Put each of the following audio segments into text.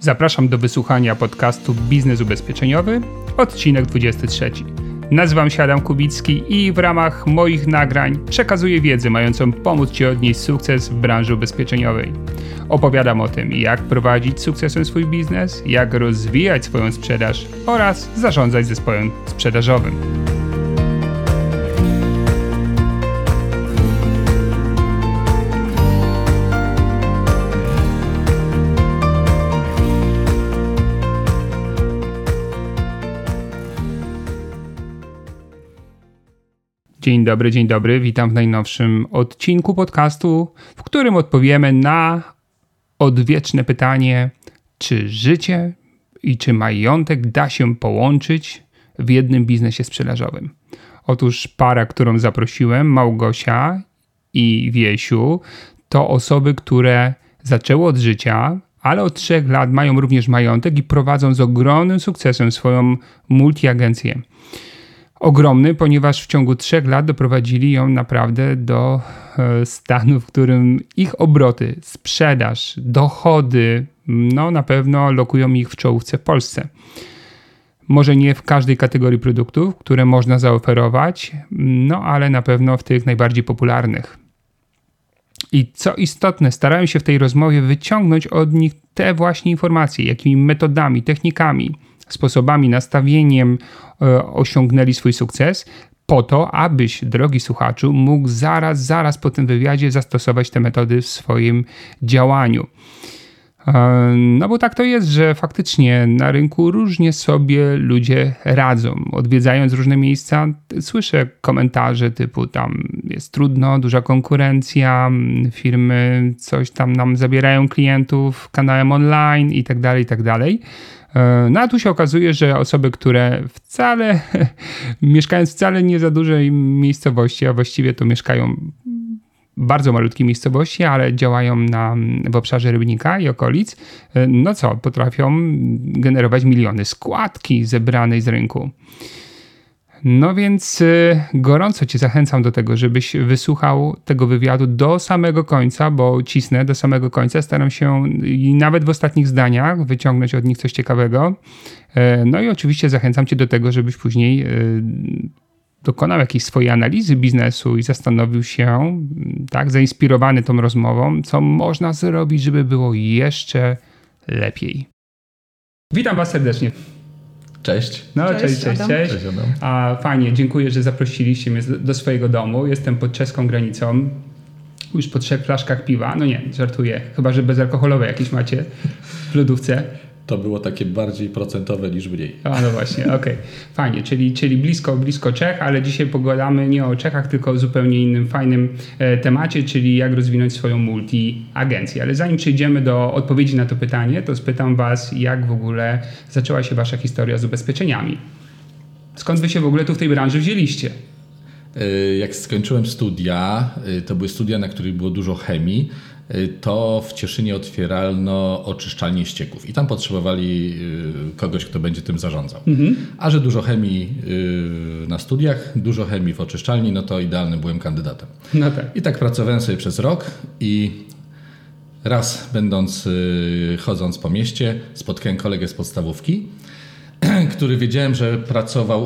Zapraszam do wysłuchania podcastu Biznes Ubezpieczeniowy, odcinek 23. Nazywam się Adam Kubicki i w ramach moich nagrań przekazuję wiedzę mającą pomóc Ci odnieść sukces w branży ubezpieczeniowej. Opowiadam o tym, jak prowadzić sukcesem swój biznes, jak rozwijać swoją sprzedaż oraz zarządzać zespołem sprzedażowym. Dzień dobry, witam w najnowszym odcinku podcastu, w którym odpowiemy na odwieczne pytanie, czy życie i czy majątek da się połączyć w jednym biznesie sprzedażowym. Otóż para, którą zaprosiłem, Małgosia i Wiesiu, to osoby, które zaczęły od życia, ale od 3 lat mają również majątek i prowadzą z ogromnym sukcesem swoją multiagencję. Ogromny, ponieważ w ciągu 3 lat doprowadzili ją naprawdę do stanu, w którym ich obroty, sprzedaż, dochody, na pewno lokują ich w czołówce w Polsce. Może nie w każdej kategorii produktów, które można zaoferować, ale na pewno w tych najbardziej popularnych. I co istotne, starałem się w tej rozmowie wyciągnąć od nich te właśnie informacje, jakimi metodami, technikami, sposobami, nastawieniem osiągnęli swój sukces, po to, abyś, drogi słuchaczu, mógł zaraz po tym wywiadzie zastosować te metody w swoim działaniu. Bo tak to jest, że faktycznie na rynku różnie sobie ludzie radzą. Odwiedzając różne miejsca, słyszę komentarze typu tam jest trudno, duża konkurencja, firmy coś tam nam zabierają klientów kanałem online itd. A tu się okazuje, że osoby, które wcale, mieszkając wcale nie za dużej miejscowości, a właściwie to mieszkają bardzo malutkiej miejscowości, ale działają w obszarze Rybnika i okolic, potrafią generować miliony składki zebranej z rynku. Więc gorąco Cię zachęcam do tego, żebyś wysłuchał tego wywiadu do samego końca, bo cisnę do samego końca, staram się i nawet w ostatnich zdaniach wyciągnąć od nich coś ciekawego. I oczywiście zachęcam Cię do tego, żebyś później dokonał jakiejś swojej analizy biznesu i zastanowił się, zainspirowany tą rozmową, co można zrobić, żeby było jeszcze lepiej. Witam Was serdecznie. Cześć. Cześć. A fajnie, dziękuję, że zaprosiliście mnie do swojego domu. Jestem pod czeską granicą. Już po 3 flaszkach piwa. Nie, żartuję. Chyba, że bezalkoholowe jakieś macie w lodówce. To było takie bardziej procentowe niż mniej. Właśnie, okej. Fajnie, czyli blisko Czech, ale dzisiaj pogadamy nie o Czechach, tylko o zupełnie innym fajnym temacie, czyli jak rozwinąć swoją multi-agencję. Ale zanim przejdziemy do odpowiedzi na to pytanie, to spytam Was, jak w ogóle zaczęła się Wasza historia z ubezpieczeniami? Skąd Wy się w ogóle tu w tej branży wzięliście? Jak skończyłem studia, to były studia, na których było dużo chemii, to w Cieszynie otwieralno oczyszczalnię ścieków i tam potrzebowali kogoś, kto będzie tym zarządzał. Mhm. A że dużo chemii na studiach, dużo chemii w oczyszczalni, to idealnym byłem kandydatem. Tak. I tak pracowałem sobie przez rok i raz chodząc po mieście spotkałem kolegę z podstawówki, który wiedziałem, że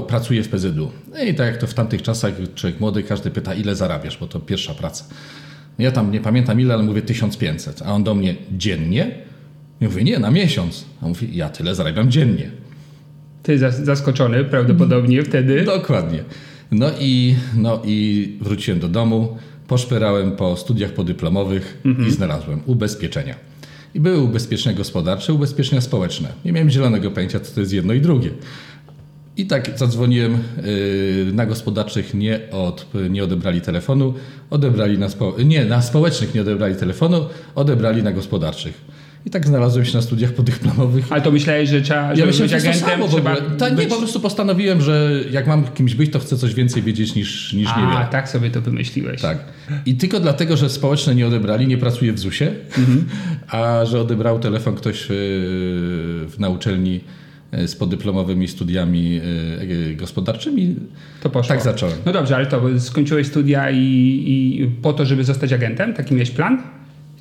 pracuje w PZU. I tak jak to w tamtych czasach człowiek młody, każdy pyta, ile zarabiasz, bo to pierwsza praca. Ja tam nie pamiętam ile, ale mówię 1500, a on do mnie dziennie? Ja mówię, nie, na miesiąc. A on mówi, ja tyle zarabiam dziennie. Ty zaskoczony prawdopodobnie wtedy. Dokładnie. I wróciłem do domu, poszperałem po studiach podyplomowych i znalazłem ubezpieczenia. I były ubezpieczenia gospodarcze, ubezpieczenia społeczne. Nie miałem zielonego pojęcia, co to jest jedno i drugie. I tak zadzwoniłem, na gospodarczych nie odebrali telefonu, odebrali na społecznych nie odebrali telefonu, odebrali na gospodarczych. I tak znalazłem się na studiach podyplomowych. Ale to myślałeś, że trzeba być agentem? Po prostu postanowiłem, że jak mam kimś być, to chcę coś więcej wiedzieć niż nie wiem. Tak sobie to wymyśliłeś. Tak. I tylko dlatego, że społeczne nie odebrali, nie pracuję w ZUS-ie, a że odebrał telefon ktoś na uczelni z podyplomowymi studiami gospodarczymi, to poszło. Tak zacząłem. Dobrze, ale to skończyłeś studia i po to, żeby zostać agentem? Taki miałeś plan?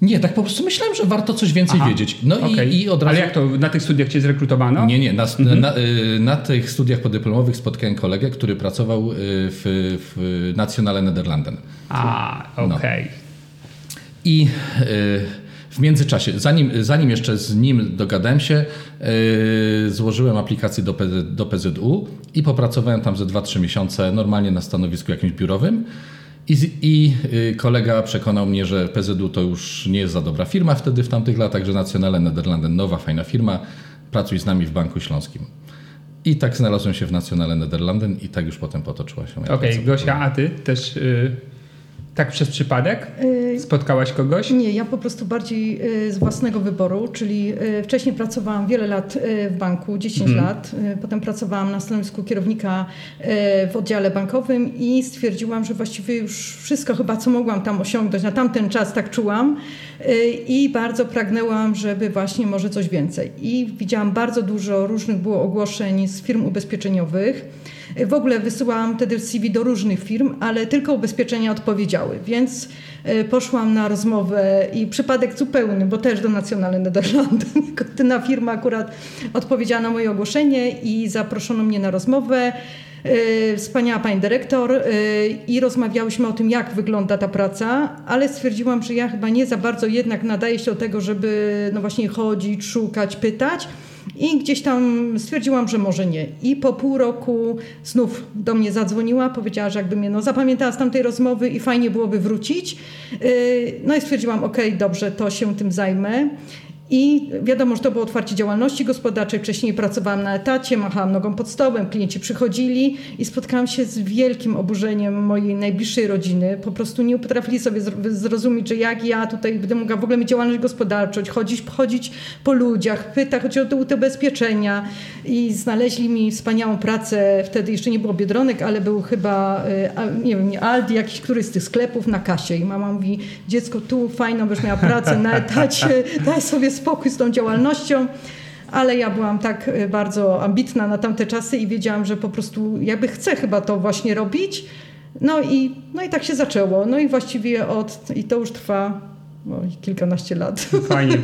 Nie, tak po prostu myślałem, że warto coś więcej wiedzieć. No okay. I od razu... Ale jak to? Na tych studiach cię zrekrutowano? Nie, nie. Na tych studiach podyplomowych spotkałem kolegę, który pracował w Nationale-Nederlanden. A, okej. No. I w międzyczasie, zanim jeszcze z nim dogadałem się, złożyłem aplikację do PZU i popracowałem tam ze 2-3 miesiące normalnie na stanowisku jakimś biurowym. I kolega przekonał mnie, że PZU to już nie jest za dobra firma wtedy w tamtych latach, że Nationale-Nederlanden, nowa, fajna firma, pracuj z nami w Banku Śląskim. I tak znalazłem się w Nationale-Nederlanden i tak już potem potoczyła się moja praca. Gosia, a ty też tak przez przypadek spotkałaś kogoś? Nie, ja po prostu bardziej z własnego wyboru, czyli wcześniej pracowałam wiele lat w banku, 10 lat. Potem pracowałam na stanowisku kierownika w oddziale bankowym i stwierdziłam, że właściwie już wszystko chyba, co mogłam tam osiągnąć, na tamten czas tak czułam i bardzo pragnęłam, żeby właśnie może coś więcej. I widziałam bardzo dużo różnych było ogłoszeń z firm ubezpieczeniowych. W ogóle wysyłałam wtedy CV do różnych firm, ale tylko ubezpieczenia odpowiedziały, więc poszłam na rozmowę i przypadek zupełny, bo też do Nationale-Nederlanden. Ta firma akurat odpowiedziała na moje ogłoszenie i zaproszono mnie na rozmowę. Wspaniała pani dyrektor i rozmawiałyśmy o tym, jak wygląda ta praca, ale stwierdziłam, że ja chyba nie za bardzo jednak nadaję się do tego, żeby no właśnie chodzić, szukać, pytać. I gdzieś tam stwierdziłam, że może nie. I po pół roku znów do mnie zadzwoniła, powiedziała, że jakby mnie zapamiętała z tamtej rozmowy i fajnie byłoby wrócić. No i stwierdziłam, okej, dobrze, to się tym zajmę. I wiadomo, że to było otwarcie działalności gospodarczej. Wcześniej pracowałam na etacie, machałam nogą pod stołem, klienci przychodzili i spotkałam się z wielkim oburzeniem mojej najbliższej rodziny. Po prostu nie potrafili sobie zrozumieć, że jak ja tutaj będę mogła w ogóle mieć działalność gospodarczą, chodzić po ludziach, pytać o te ubezpieczenia. I znaleźli mi wspaniałą pracę. Wtedy jeszcze nie było Biedronek, ale był chyba, nie wiem, Aldi, jakiś któryś z tych sklepów na kasie. I mama mówi, dziecko, tu fajną będziesz miała pracę na etacie, daj sobie spokój z tą działalnością, ale ja byłam tak bardzo ambitna na tamte czasy i wiedziałam, że po prostu jakby chcę chyba to właśnie robić. No i tak się zaczęło. No i właściwie i to już trwa kilkanaście lat. Fajnie.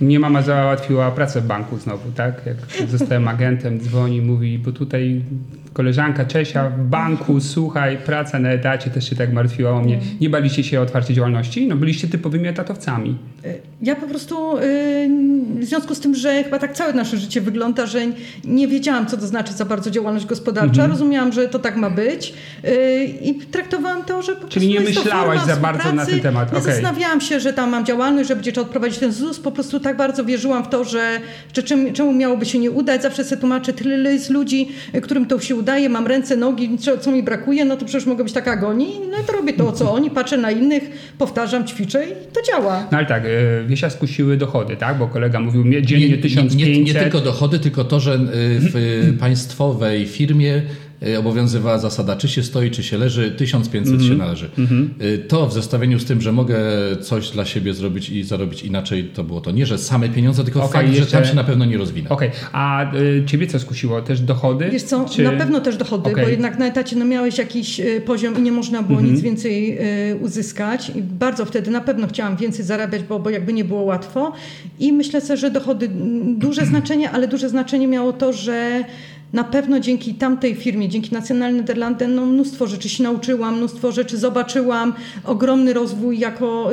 Mnie mama załatwiła pracę w banku znowu, tak? Jak zostałem agentem, dzwoni, mówi, bo tutaj koleżanka Czesia w banku, słuchaj, praca na etacie, też się tak martwiła o mnie. Nie baliście się o otwarcie działalności? No byliście typowymi etatowcami. Ja po prostu w związku z tym, że chyba tak całe nasze życie wygląda, że nie wiedziałam, co to znaczy za bardzo działalność gospodarcza. Rozumiałam, że to tak ma być i traktowałam to, że po prostu... Czyli nie myślałaś za bardzo na ten temat. Nie zastanawiałam się, że tam mam działalność, że będzie trzeba odprowadzić ten ZUS. Po prostu tak bardzo wierzyłam w to, że czemu miałoby się nie udać. Zawsze sobie tłumaczę, tyle jest ludzi, którym to się udaje, mam ręce, nogi, co mi brakuje, no to przecież mogę być taka agoni, no to robię to, co oni, patrzę na innych, powtarzam, ćwiczę i to działa. No ale tak, Wiesia skusiły dochody, tak? Bo kolega mówił, mnie dziennie 1500. Nie tylko dochody, tylko to, że w państwowej firmie obowiązywała zasada, czy się stoi, czy się leży, 1500 się należy. To w zestawieniu z tym, że mogę coś dla siebie zrobić i zarobić inaczej, to było to nie, że same pieniądze, tylko fakt, jeszcze... że tam się na pewno nie rozwinę. A ciebie co skusiło? Też dochody? Wiesz co, na pewno też dochody, bo jednak na etacie miałeś jakiś poziom i nie można było nic więcej uzyskać. I bardzo wtedy na pewno chciałam więcej zarabiać, bo jakby nie było łatwo. I myślę sobie, że dochody duże znaczenie, ale duże znaczenie miało to, że na pewno dzięki tamtej firmie, dzięki Nationale-Nederlanden, no mnóstwo rzeczy się nauczyłam, mnóstwo rzeczy zobaczyłam, ogromny rozwój jako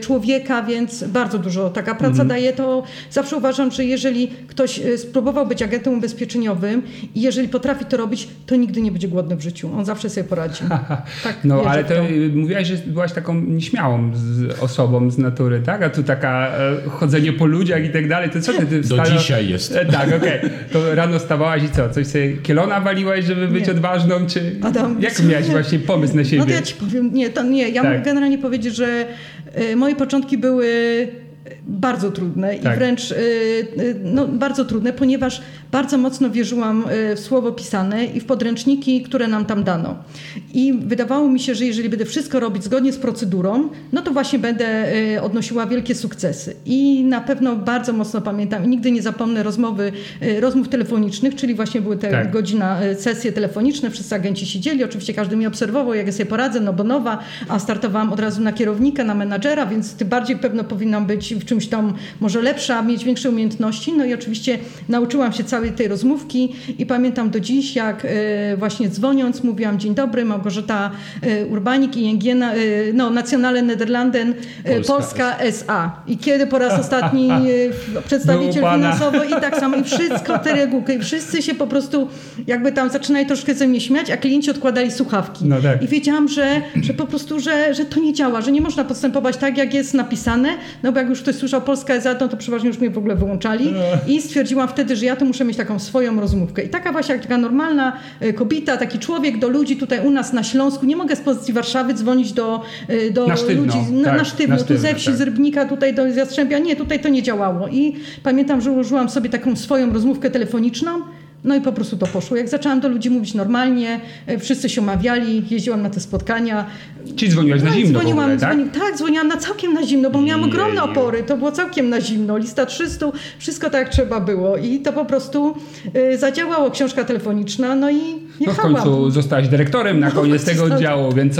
człowieka, więc bardzo dużo taka praca daje. To zawsze uważam, że jeżeli ktoś spróbował być agentem ubezpieczeniowym i jeżeli potrafi to robić, to nigdy nie będzie głodny w życiu. On zawsze sobie poradzi. Tak, no ale to mówiłaś, że byłaś taką nieśmiałą osobą z natury, tak? A tu taka chodzenie po ludziach i tak dalej. To co ty dzisiaj jest. Tak, okej. To rano stawałaś i co? Coś sobie kielona waliłaś, żeby być odważną? Czy Adam, jak miałaś właśnie pomysł na siebie? No to ja ci powiem, ja mogę generalnie powiedzieć, że moje początki były bardzo trudne i wręcz bardzo trudne, ponieważ bardzo mocno wierzyłam w słowo pisane i w podręczniki, które nam tam dano. I wydawało mi się, że jeżeli będę wszystko robić zgodnie z procedurą, no to właśnie będę odnosiła wielkie sukcesy. I na pewno bardzo mocno pamiętam i nigdy nie zapomnę rozmów telefonicznych, czyli właśnie były te godzina, sesje telefoniczne, wszyscy agenci siedzieli, oczywiście każdy mnie obserwował, jak ja sobie poradzę, no bo nowa, a startowałam od razu na kierownika, na menadżera, więc tym bardziej pewno powinnam być w czymś tam może lepsza, mieć większe umiejętności. No i oczywiście nauczyłam się całej tej rozmówki i pamiętam do dziś, jak właśnie dzwoniąc mówiłam: dzień dobry, Małgorzata Urbanik, ING, no Nationale-Nederlanden, Polska S.A. I kiedy po raz ostatni przedstawiciel finansowy i tak samo, i wszystko te regułki, i wszyscy się po prostu jakby tam zaczynali troszkę ze mnie śmiać, a klienci odkładali słuchawki. No tak. I wiedziałam, że po prostu, że to nie działa, że nie można postępować tak, jak jest napisane, no bo jak już ktoś słyszał Polska S.A., to przeważnie już mnie w ogóle wyłączali i stwierdziłam wtedy, że ja to muszę mieć taką swoją rozmówkę. I taka właśnie, jak taka normalna kobieta, taki człowiek do ludzi tutaj u nas na Śląsku, nie mogę z pozycji Warszawy dzwonić do ludzi na sztywno, tu ze wsi, z Rybnika, tutaj do Jastrzębia, nie, tutaj to nie działało. I pamiętam, że ułożyłam sobie taką swoją rozmówkę telefoniczną. No i po prostu to poszło. Jak zaczęłam do ludzi mówić normalnie, wszyscy się omawiali, jeździłam na te spotkania. Czyli dzwoniłaś na zimno w ogóle, tak? Tak, dzwoniłam całkiem na zimno, bo miałam ogromne opory. To było całkiem na zimno. Lista 300, wszystko tak jak trzeba było. I to po prostu zadziałało, książka telefoniczna, no i jechałam. No w końcu zostałaś dyrektorem na koniec tego oddziału, więc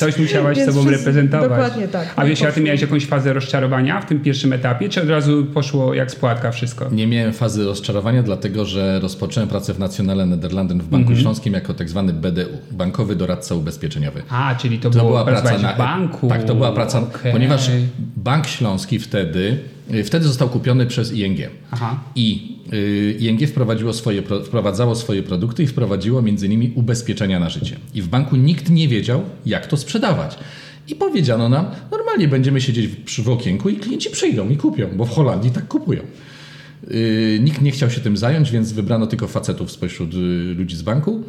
coś musiałaś sobą reprezentować. Dokładnie tak. A wiesz, a ty miałeś jakąś fazę rozczarowania w tym pierwszym etapie, czy od razu poszło jak z płatka wszystko? Nie miałem fazy rozczarowania, dlatego że rozpocząłem pracę w Nationale-Nederlanden w Banku Śląskim jako tak zwany BDU, Bankowy Doradca Ubezpieczeniowy. A, czyli to była praca na banku. Tak, to była praca, ponieważ Bank Śląski wtedy został kupiony przez ING. Aha. I ING wprowadzało swoje produkty i wprowadziło m.in. ubezpieczenia na życie. I w banku nikt nie wiedział, jak to sprzedawać. I powiedziano nam, normalnie będziemy siedzieć w okienku i klienci przyjdą i kupią, bo w Holandii tak kupują. Nikt nie chciał się tym zająć, więc wybrano tylko facetów spośród ludzi z banku.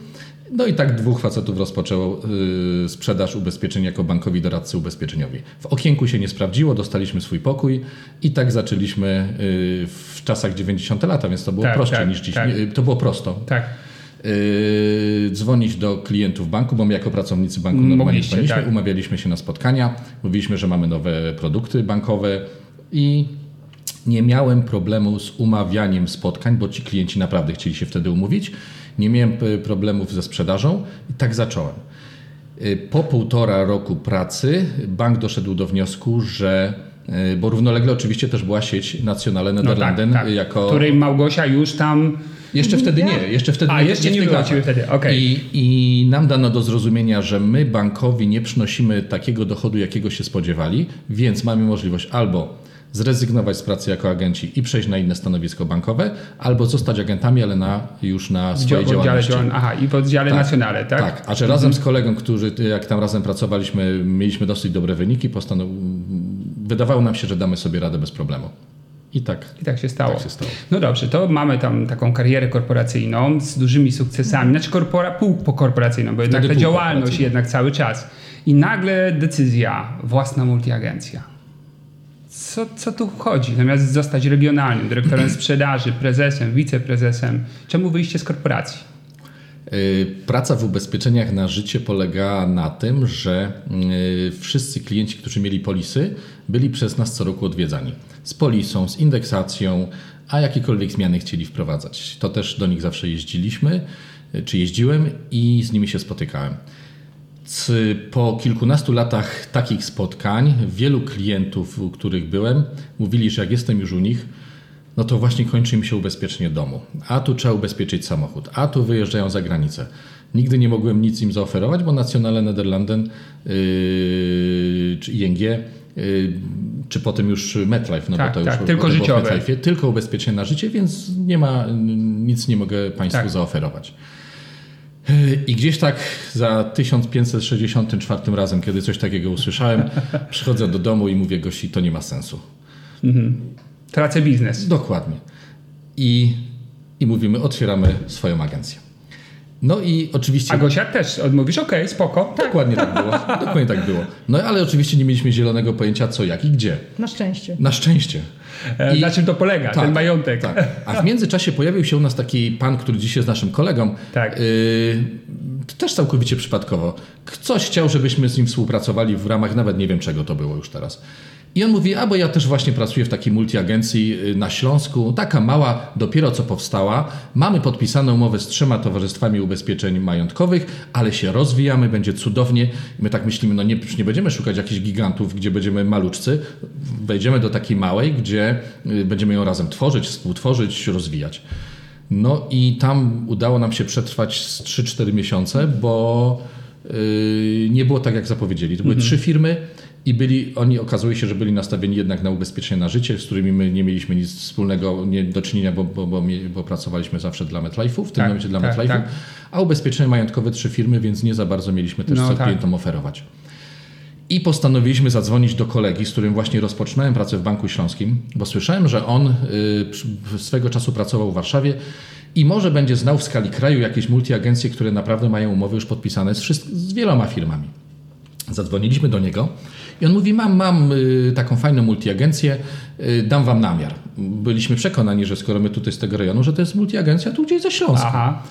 No i tak dwóch facetów rozpoczęło sprzedaż ubezpieczeń jako bankowi doradcy ubezpieczeniowi. W okienku się nie sprawdziło, dostaliśmy swój pokój i tak zaczęliśmy w czasach 90. lata, więc to było niż dziś. Tak. To było prosto. Tak. Dzwonić do klientów banku, bo my jako pracownicy banku normalnie dzwoniliśmy, umawialiśmy się na spotkania, mówiliśmy, że mamy nowe produkty bankowe i nie miałem problemu z umawianiem spotkań, bo ci klienci naprawdę chcieli się wtedy umówić. Nie miałem problemów ze sprzedażą i tak zacząłem. Po 1,5 roku pracy bank doszedł do wniosku, że, bo równolegle oczywiście też była sieć Nationale-Nederlanden, jako... której Małgosia już tam... Jeszcze wtedy nie była wtedy. Okay. I nam dano do zrozumienia, że my bankowi nie przynosimy takiego dochodu, jakiego się spodziewali, więc mamy możliwość albo zrezygnować z pracy jako agenci i przejść na inne stanowisko bankowe, albo zostać agentami, ale już na swojej działalności. Aha, i w oddziale Nationale, tak? Tak, a że razem z kolegą, który jak tam razem pracowaliśmy, mieliśmy dosyć dobre wyniki, wydawało nam się, że damy sobie radę bez problemu. I tak się stało. No dobrze, to mamy tam taką karierę korporacyjną z dużymi sukcesami, znaczy półkorporacyjną, bo jednak ta działalność jednak cały czas. I nagle decyzja, własna multiagencja. Co tu chodzi? Zamiast zostać regionalnym, dyrektorem sprzedaży, prezesem, wiceprezesem, czemu wyjście z korporacji? Praca w ubezpieczeniach na życie polegała na tym, że wszyscy klienci, którzy mieli polisy, byli przez nas co roku odwiedzani. Z polisą, z indeksacją, a jakiekolwiek zmiany chcieli wprowadzać. To też do nich zawsze jeździłem i z nimi się spotykałem. Po kilkunastu latach takich spotkań wielu klientów, u których byłem, mówili, że jak jestem już u nich, no to właśnie kończy im się ubezpieczenie domu. A tu trzeba ubezpieczyć samochód, a tu wyjeżdżają za granicę. Nigdy nie mogłem nic im zaoferować, bo Nationale-Nederlanden czy ING, czy potem już MetLife, w MetLife, tylko ubezpieczenie na życie, więc nic nie mogę Państwu zaoferować. I gdzieś tak za 1564 razem, kiedy coś takiego usłyszałem, przychodzę do domu i mówię: gości, to nie ma sensu. Tracę biznes. Dokładnie. I mówimy, otwieramy swoją agencję. No i oczywiście... A Gosia też odmówisz, okej, spoko. Tak. Dokładnie tak było. Dokładnie tak było. No ale oczywiście nie mieliśmy zielonego pojęcia co, jak i gdzie. Na szczęście. Na szczęście. Na czym to polega, tak, ten majątek. Tak. A w międzyczasie pojawił się u nas taki pan, który dziś jest naszym kolegą. Tak. Też całkowicie przypadkowo. Ktoś chciał, żebyśmy z nim współpracowali w ramach nawet nie wiem czego to było już teraz. I on mówi, bo ja też właśnie pracuję w takiej multiagencji na Śląsku, taka mała, dopiero co powstała. Mamy podpisaną umowę z 3 towarzystwami ubezpieczeń majątkowych, ale się rozwijamy, będzie cudownie. My tak myślimy, no nie będziemy szukać jakichś gigantów, gdzie będziemy maluczcy. Wejdziemy do takiej małej, gdzie będziemy ją razem tworzyć, współtworzyć, rozwijać. No i tam udało nam się przetrwać z 3-4 miesiące, bo nie było tak, jak zapowiedzieli. To były 3 firmy. I oni okazuje się, że byli nastawieni jednak na ubezpieczenie na życie, z którymi my nie mieliśmy nic wspólnego, do czynienia, bo pracowaliśmy zawsze dla MetLife'u, w tym momencie dla MetLife'u, a ubezpieczenie majątkowe 3 firmy, więc nie za bardzo mieliśmy też co klientom oferować. I postanowiliśmy zadzwonić do kolegi, z którym właśnie rozpoczynałem pracę w Banku Śląskim, bo słyszałem, że on swego czasu pracował w Warszawie i może będzie znał w skali kraju jakieś multiagencje, które naprawdę mają umowy już podpisane z wieloma firmami. Zadzwoniliśmy do niego i on mówi, mam taką fajną multiagencję, dam wam namiar. Byliśmy przekonani, że skoro my tutaj z tego rejonu, że to jest multiagencja tu gdzieś ze Śląska. Aha.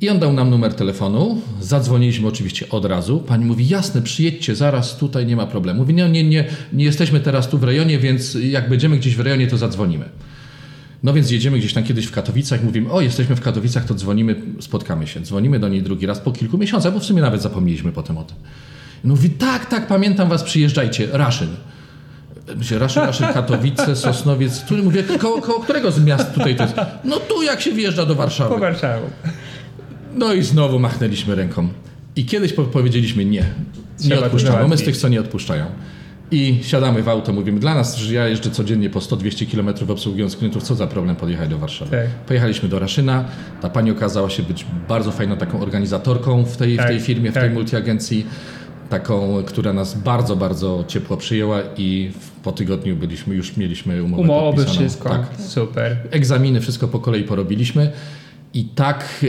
I on dał nam numer telefonu, zadzwoniliśmy oczywiście od razu. Pani mówi, jasne, przyjedźcie zaraz, tutaj nie ma problemu. Mówi, nie jesteśmy teraz tu w rejonie, więc jak będziemy gdzieś w rejonie, to zadzwonimy. No więc jedziemy gdzieś tam kiedyś w Katowicach, mówimy, jesteśmy w Katowicach, to dzwonimy, spotkamy się. Dzwonimy do niej drugi raz po kilku miesiącach, bo w sumie nawet zapomnieliśmy potem o tym. No mówi, tak, pamiętam was, przyjeżdżajcie, Raszyn. Myślę, Raszyn, Katowice, Sosnowiec. Tu mówię, koło którego z miast tutaj to jest? No tu jak się wjeżdża do Warszawy. Po Warszawie. No i znowu machnęliśmy ręką. I kiedyś powiedzieliśmy nie odpuszczamy. My z tych, co nie odpuszczają. I siadamy w auto, mówimy, dla nas, że ja jeżdżę codziennie po 100-200 km obsługując klientów, co za problem podjechać do Warszawy. Tak. Pojechaliśmy do Raszyna, ta pani okazała się być bardzo fajną taką organizatorką w tej firmie, w tej multiagencji. Taką, która nas bardzo, bardzo ciepło przyjęła i po tygodniu mieliśmy umowę podpisaną. Wszystko, tak. Super. Egzaminy, wszystko po kolei porobiliśmy i tak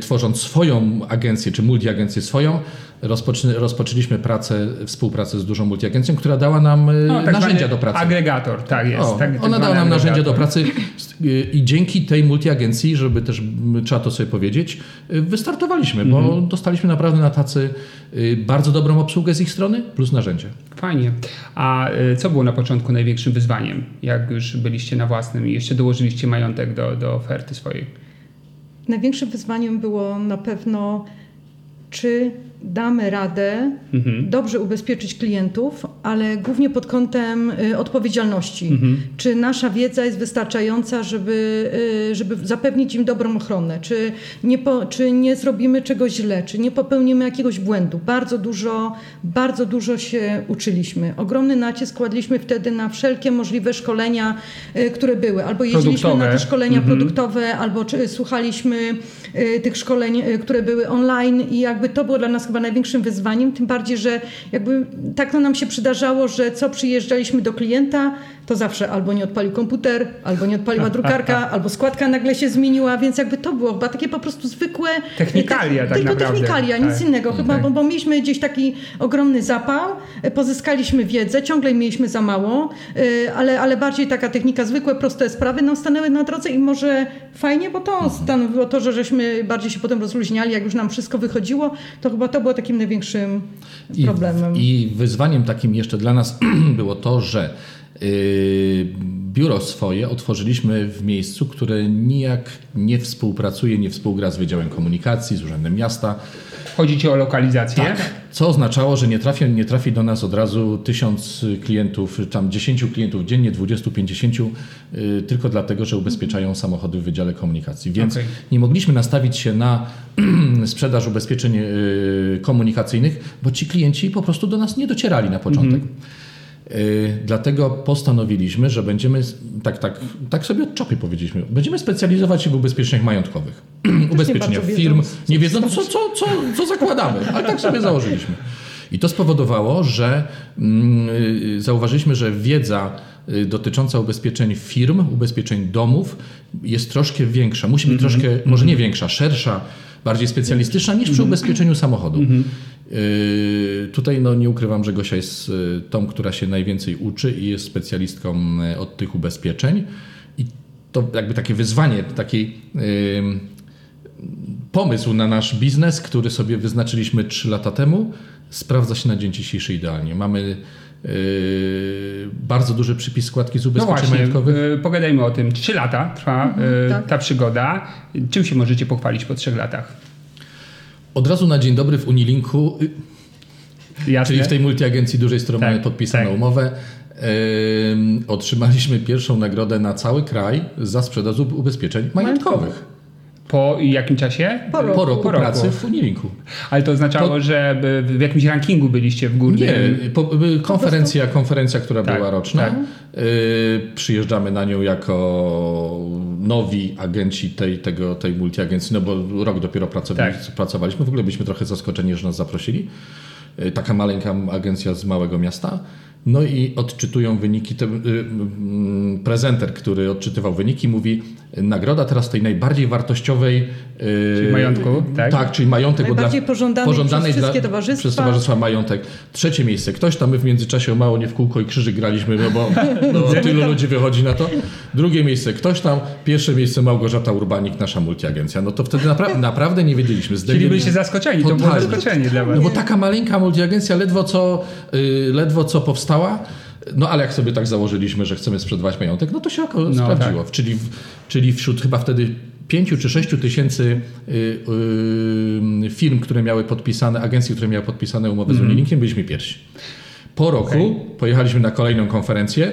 tworząc swoją agencję, czy multiagencję swoją, rozpoczęliśmy współpracę z dużą multiagencją, która dała nam tak narzędzia do pracy. Agregator, tak jest. Ona dała nam narzędzia do pracy i dzięki tej multiagencji, żeby też trzeba to sobie powiedzieć, wystartowaliśmy, bo dostaliśmy naprawdę na tacy bardzo dobrą obsługę z ich strony plus narzędzie. Fajnie. A co było na początku największym wyzwaniem, jak już byliście na własnym i jeszcze dołożyliście majątek do oferty swojej? Największym wyzwaniem było na pewno, czy damy radę dobrze ubezpieczyć klientów, ale głównie pod kątem odpowiedzialności. Czy nasza wiedza jest wystarczająca, żeby zapewnić im dobrą ochronę? Czy nie zrobimy czegoś źle? Czy nie popełnimy jakiegoś błędu? Bardzo dużo się uczyliśmy. Ogromny nacisk kładliśmy wtedy na wszelkie możliwe szkolenia, które były. Albo jeździliśmy na te szkolenia produktowe, albo słuchaliśmy tych szkoleń, które były online i jakby to było dla nas chyba największym wyzwaniem, tym bardziej, że jakby tak to nam się przydarzało, że co przyjeżdżaliśmy do klienta, to zawsze albo nie odpalił komputer, albo nie odpaliła drukarka, albo składka nagle się zmieniła, więc jakby to było chyba takie po prostu zwykłe... Technikalia tak tylko naprawdę. Technikalia, nic innego chyba, bo mieliśmy gdzieś taki ogromny zapał, pozyskaliśmy wiedzę, ciągle mieliśmy za mało, ale bardziej taka technika, zwykłe, proste sprawy nam stanęły na drodze i może fajnie, bo to stanowiło to, że żeśmy bardziej się potem rozluźniali, jak już nam wszystko wychodziło, to chyba to było takim największym problemem. I wyzwaniem takim jeszcze dla nas było to, że biuro swoje otworzyliśmy w miejscu, które nijak nie współpracuje, nie współgra z Wydziałem Komunikacji, z Urzędem Miasta. Chodzi ci o lokalizację? Tak, co oznaczało, że nie trafi do nas od razu 1000 klientów, tam 10 klientów dziennie, 20, 50, tylko dlatego, że ubezpieczają samochody w Wydziale Komunikacji. Więc nie mogliśmy nastawić się na sprzedaż ubezpieczeń komunikacyjnych, bo ci klienci po prostu do nas nie docierali na początek. Dlatego postanowiliśmy, że będziemy, tak sobie od czapy powiedzieliśmy, będziemy specjalizować się w ubezpieczeniach majątkowych, ubezpieczeniach firm, nie wiedząc co zakładamy, ale tak sobie założyliśmy. I to spowodowało, że zauważyliśmy, że wiedza dotycząca ubezpieczeń firm, ubezpieczeń domów jest troszkę większa, musi być troszkę, może nie większa, szersza, bardziej specjalistyczna niż przy ubezpieczeniu samochodu. Tutaj no, nie ukrywam, że Gosia jest tą, która się najwięcej uczy i jest specjalistką od tych ubezpieczeń. I to jakby takie wyzwanie, taki pomysł na nasz biznes, który sobie wyznaczyliśmy 3 lata temu, sprawdza się na dzień dzisiejszy idealnie. Mamy bardzo duży przypis składki z ubezpieczeń majątkowych. Pogadajmy o tym. 3 lata trwa ta przygoda. Czym się możecie pochwalić po 3 latach? Od razu na dzień dobry w Unilinku, czyli w tej multiagencji dużej, z którą mamy podpisaną umowę, otrzymaliśmy pierwszą nagrodę na cały kraj za sprzedaż ubezpieczeń majątkowych. Po jakim czasie? Po roku pracy w Unilinku. Ale to oznaczało, że w jakimś rankingu byliście w górnym? Nie, konferencja, która była roczna. Tak. Przyjeżdżamy na nią jako nowi agenci tej multiagencji, no bo rok dopiero pracowaliśmy. W ogóle byliśmy trochę zaskoczeni, że nas zaprosili. Taka maleńka agencja z małego miasta. No i odczytują wyniki. Prezenter, który odczytywał wyniki, mówi: nagroda teraz tej najbardziej wartościowej, czyli majątku, czyli majątek, najbardziej pożądanej przez wszystkie towarzystwa. Przez towarzystwa majątek. 3 miejsce. Ktoś tam, my w międzyczasie o mało nie w kółko i krzyżyk graliśmy, bo tylu ludzi wychodzi na to. 2 miejsce. Ktoś tam. 1 miejsce Małgorzata Urbanik, nasza multiagencja. No to wtedy naprawdę nie wiedzieliśmy. Czyli byliście zaskoczeni. To było zaskoczenie dla was. No bo taka maleńka multiagencja ledwo co powstała. No ale jak sobie tak założyliśmy, że chcemy sprzedawać majątek, no to się sprawdziło. Tak. Czyli wśród chyba wtedy 5 czy 6 tysięcy firm, które miały podpisane, agencji, które miały podpisane umowy z Unilinkiem, byliśmy pierwsi. Po roku pojechaliśmy na kolejną konferencję,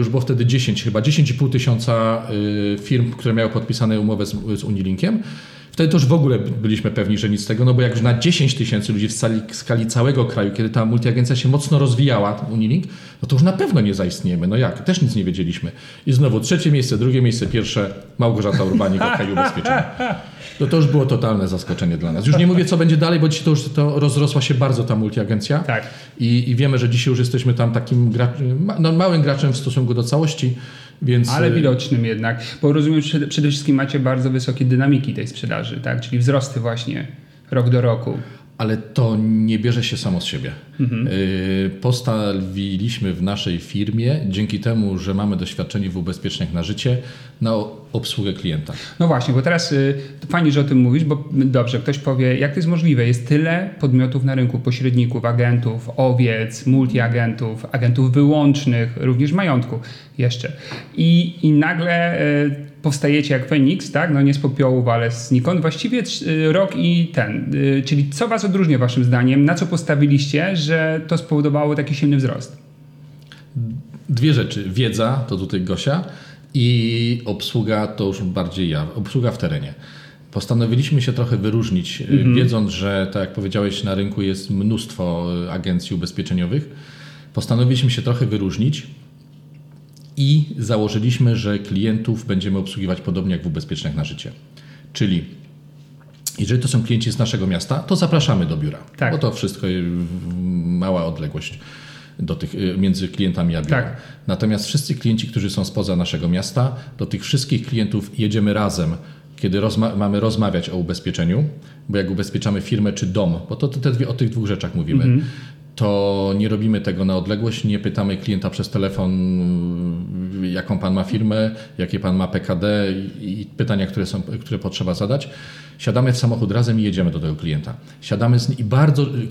już było wtedy 10,5 tysiąca firm, które miały podpisane umowę z Unilinkiem. Wtedy to już w ogóle byliśmy pewni, że nic z tego, no bo jak już na 10 tysięcy ludzi w skali całego kraju, kiedy ta multiagencja się mocno rozwijała, Unilink, no to już na pewno nie zaistniemy. No jak? Też nic nie wiedzieliśmy. I znowu 3 miejsce, 2 miejsce, 1 Małgorzata Urbanik, kraju ubezpieczenia. No to już było totalne zaskoczenie dla nas. Już nie mówię, co będzie dalej, bo dzisiaj to rozrosła się bardzo ta multiagencja. Tak. I wiemy, że dzisiaj już jesteśmy tam takim małym graczem w stosunku do całości. Więc... Ale widocznym jednak, bo rozumiem, że przede wszystkim macie bardzo wysokie dynamiki tej sprzedaży, czyli wzrosty właśnie rok do roku. Ale to nie bierze się samo z siebie. Postawiliśmy w naszej firmie, dzięki temu, że mamy doświadczenie w ubezpieczeniach na życie, na obsługę klienta. No właśnie, bo teraz fajnie, że o tym mówisz, bo dobrze, ktoś powie, jak to jest możliwe? Jest tyle podmiotów na rynku, pośredników, agentów, owiec, multiagentów, agentów wyłącznych, również majątku jeszcze. I nagle... powstajecie jak Feniks, no nie z popiołów, ale znikąd, właściwie rok i ten. Czyli co was odróżnia waszym zdaniem? Na co postawiliście, że to spowodowało taki silny wzrost? 2 rzeczy. Wiedza, to tutaj Gosia, i obsługa, to już bardziej ja. Obsługa w terenie. Postanowiliśmy się trochę wyróżnić, wiedząc, że tak jak powiedziałeś, na rynku jest mnóstwo agencji ubezpieczeniowych. Postanowiliśmy się trochę wyróżnić i założyliśmy, że klientów będziemy obsługiwać podobnie jak w ubezpieczeniach na życie. Czyli jeżeli to są klienci z naszego miasta, to zapraszamy do biura. Tak. Bo to wszystko mała odległość do tych, między klientami a biurem. Tak. Natomiast wszyscy klienci, którzy są spoza naszego miasta, do tych wszystkich klientów jedziemy razem, kiedy mamy rozmawiać o ubezpieczeniu, bo jak ubezpieczamy firmę czy dom, bo o tych 2 rzeczach mówimy, to nie robimy tego na odległość, nie pytamy klienta przez telefon, jaką pan ma firmę, jakie pan ma PKD i pytania, które potrzeba zadać. Siadamy w samochód razem i jedziemy do tego klienta. Siadamy z nim i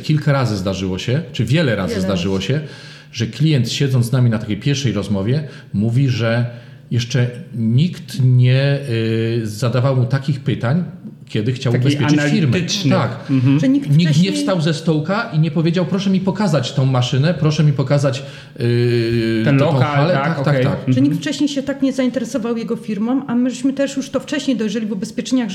kilka razy zdarzyło się, czy wiele razy zdarzyło się, że klient siedząc z nami na takiej pierwszej rozmowie mówi, że jeszcze nikt nie zadawał mu takich pytań, kiedy chciał ubezpieczyć firmę. Tak. Że nikt wcześniej... nie wstał ze stołka i nie powiedział, proszę mi pokazać tą maszynę, proszę mi pokazać ten lokal, halę. Tak. Że nikt wcześniej się tak nie zainteresował jego firmą, a myśmy też już to wcześniej dojrzeli w ubezpieczeniach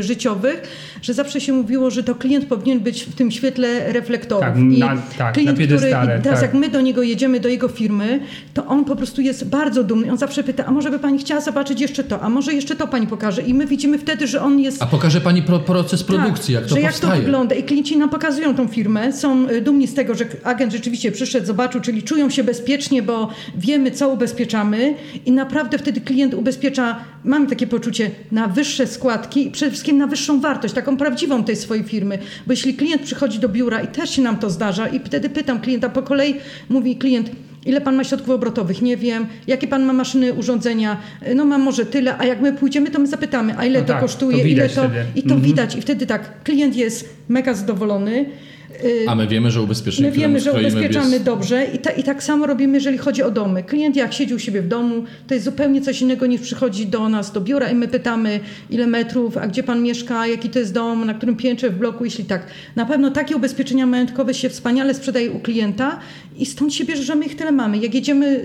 życiowych, że zawsze się mówiło, że to klient powinien być w tym świetle reflektorów. Klient, teraz jak my do niego jedziemy, do jego firmy, to on po prostu jest bardzo dumny. On zawsze pyta, a może by pani chciała zobaczyć jeszcze to, a może jeszcze to pani pokaże. I my widzimy wtedy, że on jest... Pokaże pani proces produkcji, tak, jak to że powstaje. Jak to wygląda. I klienci nam pokazują tą firmę, są dumni z tego, że agent rzeczywiście przyszedł, zobaczył, czyli czują się bezpiecznie, bo wiemy, co ubezpieczamy i naprawdę wtedy klient ubezpiecza, mamy takie poczucie, na wyższe składki i przede wszystkim na wyższą wartość, taką prawdziwą tej swojej firmy. Bo jeśli klient przychodzi do biura i też się nam to zdarza i wtedy pytam klienta po kolei, mówi klient, ile pan ma środków obrotowych? Nie wiem. Jakie pan ma maszyny, urządzenia? No mam może tyle, a jak my pójdziemy, to my zapytamy, a ile no to tak, kosztuje, to ile to... Wtedy. I to widać. I wtedy tak, klient jest mega zadowolony. A my wiemy, że ubezpieczenie, ubezpieczamy dobrze i tak samo robimy, jeżeli chodzi o domy. Klient jak siedzi u siebie w domu, to jest zupełnie coś innego niż przychodzi do nas, do biura i my pytamy, ile metrów, a gdzie pan mieszka, jaki to jest dom, na którym piętrze, w bloku, jeśli tak. Na pewno takie ubezpieczenia majątkowe się wspaniale sprzedaje u klienta i stąd się bierze, że my ich tyle mamy. Jak jedziemy,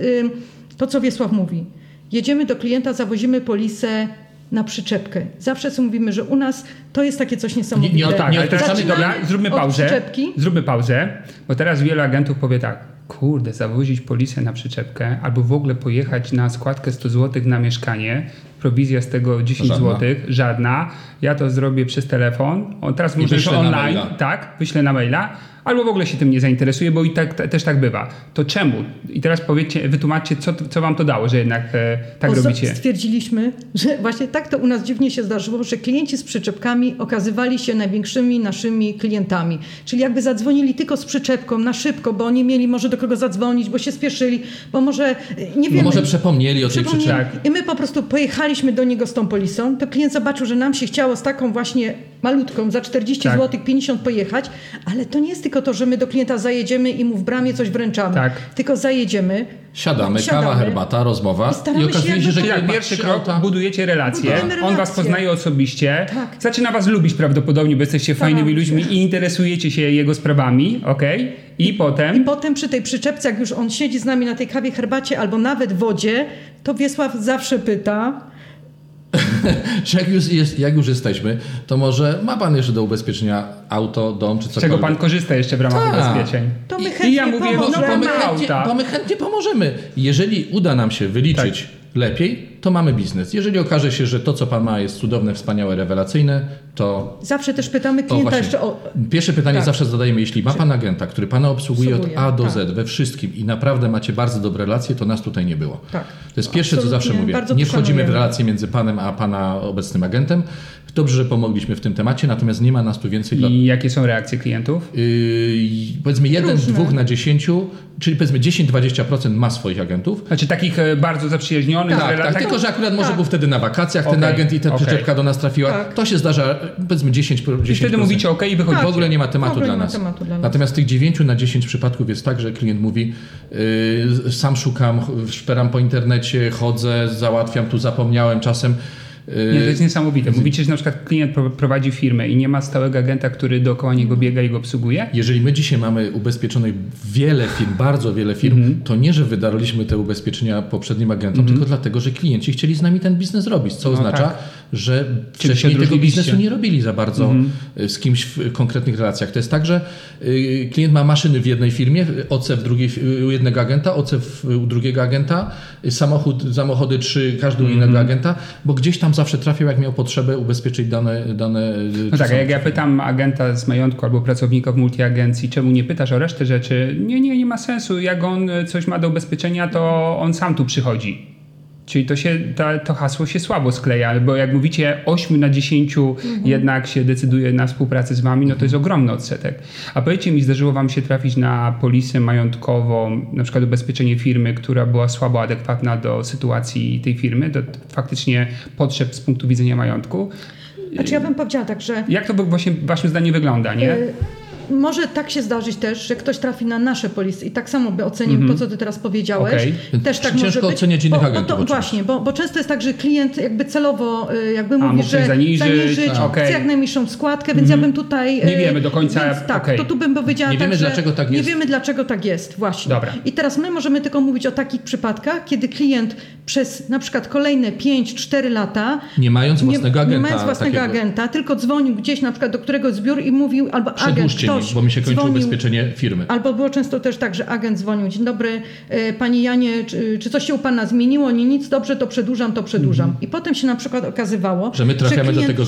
to co Wiesław mówi, jedziemy do klienta, zawozimy polisę na przyczepkę. Zawsze co mówimy, że u nas to jest takie coś niesamowite. Zróbmy pauzę, bo teraz wielu agentów powie tak, kurde, zawozić polisę na przyczepkę albo w ogóle pojechać na składkę 100 zł na mieszkanie, prowizja z tego 10 zł, żadna. Ja to zrobię przez telefon. Teraz można już online. Wyślę na maila. Albo w ogóle się tym nie zainteresuje, bo i tak też tak bywa. To czemu? I teraz powiedzcie, wytłumaczcie, co wam to dało, że jednak robicie. Stwierdziliśmy, że właśnie tak to u nas dziwnie się zdarzyło, że klienci z przyczepkami okazywali się największymi naszymi klientami. Czyli jakby zadzwonili tylko z przyczepką na szybko, bo nie mieli może do kogo zadzwonić, bo się spieszyli, bo może nie wiemy. No może przepomnieli o tej przyczepce. I my po prostu pojechaliśmy do niego z tą polisą, to klient zobaczył, że nam się chciało z taką właśnie malutką za 40 zł, 50 pojechać, ale to nie jest tylko to, że my do klienta zajedziemy i mu w bramie coś wręczamy. Tak. Tylko zajedziemy. Siadamy, kawa, herbata, rozmowa i okazuje się, że pierwszy krok budujecie relacje. On was poznaje osobiście. Tak. Zaczyna was lubić prawdopodobnie, bo jesteście fajnymi ludźmi i interesujecie się jego sprawami. Okay? I potem przy tej przyczepce, jak już on siedzi z nami na tej kawie, herbacie albo nawet wodzie, to Wiesław zawsze pyta, jak już jesteśmy, to może ma pan jeszcze do ubezpieczenia auto, dom czy cokolwiek? Z czego pan korzysta jeszcze w ramach ubezpieczeń? To my chętnie pomożemy. Jeżeli uda nam się wyliczyć lepiej, to mamy biznes. Jeżeli okaże się, że to, co pan ma, jest cudowne, wspaniałe, rewelacyjne, to... Zawsze też pytamy klienta jeszcze o... Pierwsze pytanie zawsze zadajemy, jeśli ma pan agenta, który pana obsługuje od A do Z we wszystkim i naprawdę macie bardzo dobre relacje, to nas tutaj nie było. Tak. To jest pierwsze, co zawsze mówię. Nie wchodzimy w relacje między panem a pana obecnym agentem. Dobrze, że pomogliśmy w tym temacie, natomiast nie ma nas tu więcej. I jakie są reakcje klientów? Powiedzmy 1, 2 na 10, czyli powiedzmy 10-20% ma swoich agentów. Znaczy takich bardzo zaprzyjaźnionych. Tylko że akurat może był wtedy na wakacjach ten agent i ta przyczepka do nas trafiła. Tak. To się zdarza, powiedzmy 10%. I wtedy mówicie i wychodzi. W ogóle nie ma tematu dla nas. Natomiast tych 9 na 10 przypadków jest tak, że klient mówi, sam szukam, szperam po internecie, chodzę, załatwiam, tu zapomniałem czasem. Nie, to jest niesamowite. Mówicie, że na przykład klient prowadzi firmę i nie ma stałego agenta, który dookoła niego biega i go obsługuje? Jeżeli my dzisiaj mamy ubezpieczonych wiele firm, bardzo wiele firm, to nie, że wydarliśmy te ubezpieczenia poprzednim agentom, tylko dlatego, że klienci chcieli z nami ten biznes robić, co oznacza, że wcześniej tego biznesu nie robili za bardzo z kimś w konkretnych relacjach. To jest tak, że klient ma maszyny w jednej firmie, OC u jednego agenta, OC u drugiego agenta, samochody każdy u innego agenta, bo gdzieś tam zawsze trafił, jak miał potrzebę ubezpieczyć dane. Jak ja pytam agenta z majątku albo pracownika w multiagencji, czemu nie pytasz o resztę rzeczy? Nie ma sensu. Jak on coś ma do ubezpieczenia, to on sam tu przychodzi. Czyli to hasło się słabo skleja, bo jak mówicie 8 na 10 jednak się decyduje na współpracę z wami, no to jest ogromny odsetek. A powiedzcie mi, zdarzyło wam się trafić na polisę majątkową, na przykład ubezpieczenie firmy, która była słabo adekwatna do sytuacji tej firmy, do faktycznie potrzeb z punktu widzenia majątku? Znaczy ja bym powiedziała tak, że... Jak to właśnie waszym zdaniem wygląda, nie? Może tak się zdarzyć też, że ktoś trafi na nasze polisy i tak samo by ocenił to, co ty teraz powiedziałeś. Okay. Też tak ciężko może być, oceniać innych agentów. Bo często jest tak, że klient jakby celowo mówi, że zaniżyć chce jak najmniejszą składkę, więc ja bym tutaj... Nie wiemy do końca... to tu bym powiedziała tak, Nie wiemy, dlaczego tak jest. Właśnie. Dobra. I teraz my możemy tylko mówić o takich przypadkach, kiedy klient przez na przykład kolejne 5-4 lata... Nie mając własnego agenta, tylko dzwonił gdzieś na przykład do któregoś z biur i mówił, albo agent, bo mi się kończyło ubezpieczenie firmy. Albo było często też tak, że agent dzwonił: dzień dobry, pani Janie, czy coś się u pana zmieniło? Nie, nic, dobrze, to przedłużam. Mhm. I potem się na przykład okazywało, że my trafiamy do tego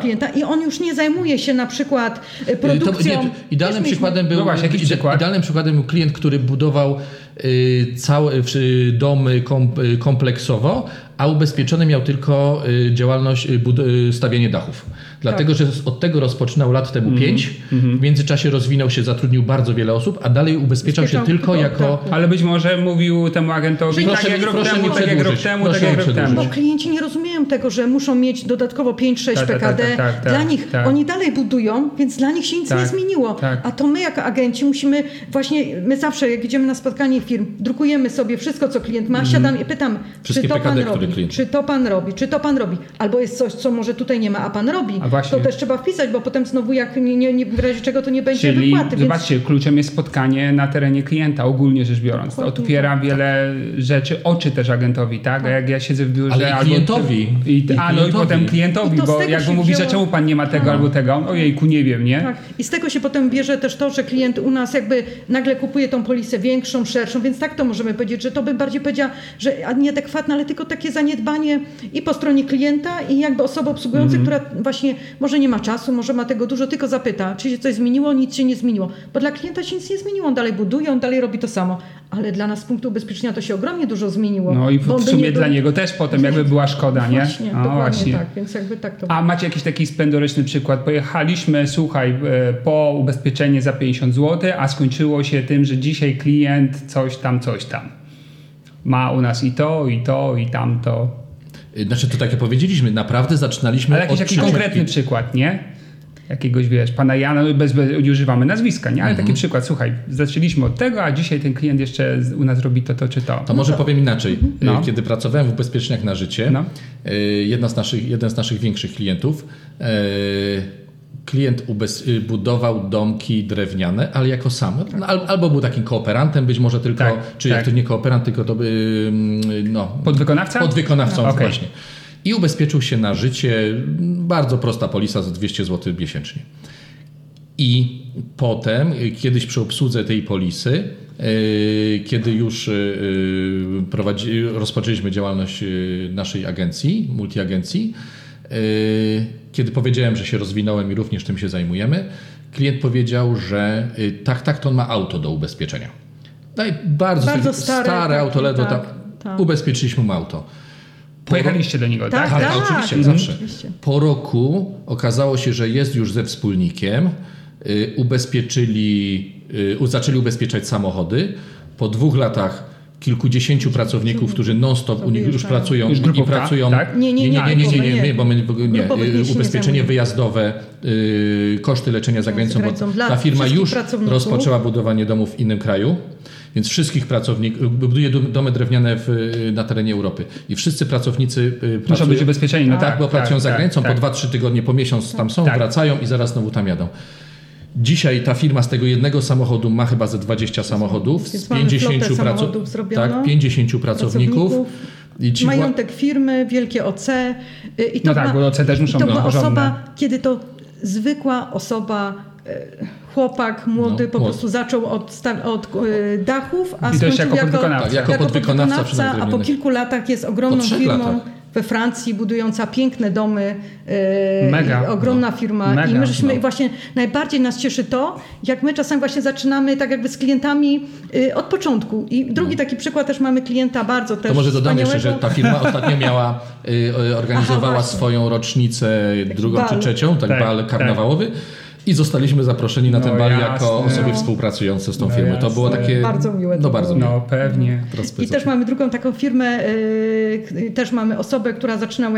klienta i on już nie zajmuje się na przykład produkcją. Idealnym przykładem był klient, który budował cały dom kompleksowo, a ubezpieczony miał tylko działalność stawianie dachów. Dlatego, że od tego rozpoczynał lat temu 5, w międzyczasie rozwinął się, zatrudnił bardzo wiele osób, a dalej ubezpieczał się tylko jako... Tak. Ale być może mówił temu agentowi, tak jak rok temu. Bo klienci nie rozumieją tego, że muszą mieć dodatkowo 5-6 PKD. Dla nich oni dalej budują, więc dla nich się nic nie zmieniło. Tak. A to my jako agenci musimy właśnie, my zawsze jak idziemy na spotkanie firm, drukujemy sobie wszystko, co klient ma, siadam i pytam, czy to pan robi? Albo jest coś, co może tutaj nie ma, a pan robi. To też trzeba wpisać, bo potem znowu jak nie w razie czego to nie będzie wypłaty. Czyli zobaczcie, kluczem jest spotkanie na terenie klienta, ogólnie rzecz biorąc. To otwiera wiele rzeczy, oczy też agentowi, tak? A jak ja siedzę w biurze... Ale i klientowi, bo jak mu mówisz, czemu pan nie ma tego albo tego? Ojejku, nie wiem, nie? Tak. I z tego się potem bierze też to, że klient u nas jakby nagle kupuje tą polisę większą, szerszą, więc tak to możemy powiedzieć, że to bym bardziej powiedziała, że nieadekwatne, ale tylko takie zaniedbanie i po stronie klienta i jakby osoby obsługującej, która właśnie może nie ma czasu, może ma tego dużo, tylko zapyta, czy się coś zmieniło, nic się nie zmieniło. Bo dla klienta się nic nie zmieniło, on dalej buduje, on dalej robi to samo. Ale dla nas z punktu ubezpieczenia to się ogromnie dużo zmieniło. No i w sumie dla niego też potem jakby była szkoda, nie? Właśnie. Tak, więc jakby tak to było. A macie jakiś taki spendoryczny przykład? Pojechaliśmy, słuchaj, po ubezpieczenie za 50 zł, a skończyło się tym, że dzisiaj klient coś tam. Ma u nas i to, i tamto. Znaczy to tak jak powiedzieliśmy, naprawdę zaczynaliśmy od... Ale jakiś konkretny przykład, nie? Jakiegoś, pana Jana, nie używamy nazwiska, nie? Ale taki przykład, słuchaj, zaczęliśmy od tego, a dzisiaj ten klient jeszcze u nas robi to czy to. To może powiem inaczej. Kiedy pracowałem w ubezpieczeniach na życie, jeden z naszych większych klientów, klient budował domki drewniane, ale jako sam. Albo był takim kooperantem, być może tylko, jak to nie kooperant, tylko to by... Podwykonawca? Podwykonawcą właśnie. I ubezpieczył się na życie. Bardzo prosta polisa za 200 zł miesięcznie. I potem, kiedyś przy obsłudze tej polisy, kiedy już rozpoczęliśmy działalność naszej agencji, multiagencji, kiedy powiedziałem, że się rozwinąłem i również tym się zajmujemy, klient powiedział, że tak, to on ma auto do ubezpieczenia. Bardzo stare auto, ledwo tam. Ubezpieczyliśmy mu auto. Pojechaliście do niego, tak? Tak, oczywiście, zawsze. Po roku okazało się, że jest już ze wspólnikiem, zaczęli ubezpieczać samochody. Po 2 latach kilkudziesięciu pracowników, którzy non-stop już pracują. Już grupówka, tak? Nie, bo my nie. Ubezpieczenie wyjazdowe, koszty leczenia za granicą, bo ta firma już rozpoczęła budowanie domów w innym kraju, więc wszystkich pracowników, buduje domy drewniane na terenie Europy i wszyscy pracownicy muszą być ubezpieczeni. Pracują za granicą, po 2-3 tygodnie, po miesiąc tam są, wracają i zaraz znowu tam jadą. Dzisiaj ta firma z tego jednego samochodu ma chyba ze 20 samochodów, z 50 pracowników. Majątek firmy, wielkie OC. I to bo OC też muszą być osoba, kiedy to zwykła osoba, chłopak młody po prostu zaczął od dachów, a skończył jako podwykonawca, a po kilku latach jest ogromną firmą. We Francji budująca piękne domy, ogromna firma. Mega, i my żeśmy właśnie, najbardziej nas cieszy to, jak my czasami właśnie zaczynamy tak jakby z klientami od początku. I drugi taki przykład też mamy klienta bardzo też. To może dodam jeszcze, że ta firma ostatnio miała, organizowała swoją rocznicę, drugą bal, czy trzecią, bal karnawałowy. I zostaliśmy zaproszeni na ten bal jako osoby współpracujące z tą firmą. To było takie... Bardzo miłe. Bardzo miłe. Pewnie. I też mamy drugą taką firmę, też mamy osobę, która zaczynał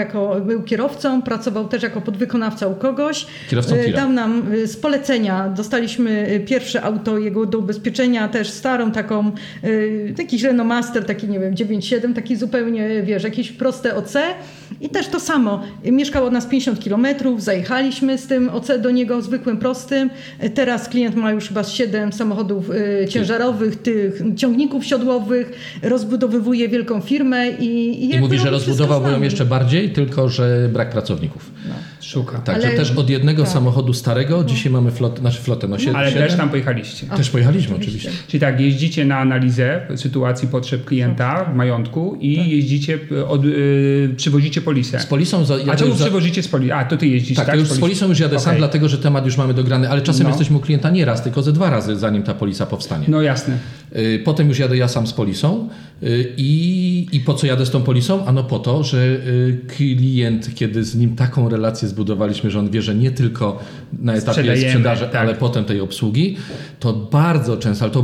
był kierowcą, pracował też jako podwykonawca u kogoś. Kierowcą tira. Dał nam z polecenia, dostaliśmy pierwsze auto jego do ubezpieczenia, też starą taką, taki Renomaster, taki nie wiem, 9.7, taki zupełnie, jakieś proste OC. I też to samo. Mieszkał od nas 50 kilometrów, zajechaliśmy z tym OC do niego, zwykłym prostym. Teraz klient ma już chyba 7 samochodów ciężarowych, tych ciągników siodłowych, rozbudowywuje wielką firmę i mówi, że rozbudował ją jeszcze bardziej, tylko że brak pracowników. Szuka. Tak, ale... że też od jednego samochodu starego dzisiaj mamy flotę, znaczy flotę. No, ale też tam pojechaliście. Też pojechaliśmy oczywiście. Czyli tak, jeździcie na analizę sytuacji potrzeb klienta w majątku i jeździcie, przywozicie polisę. Z polisą. A to już przywozicie z polisą. A to ty jeździsz, tak? Już z polisą już jadę sam, dlatego że temat już mamy dograny, ale czasem jesteśmy u klienta nie raz, tylko ze dwa razy, zanim ta polisa powstanie. No jasne. Potem już jadę ja sam z polisą i po co jadę z tą polisą? Ano po to, że klient, kiedy z nim taką relację zbudowaliśmy, że on wie, że nie tylko na etapie sprzedaży, ale potem tej obsługi, to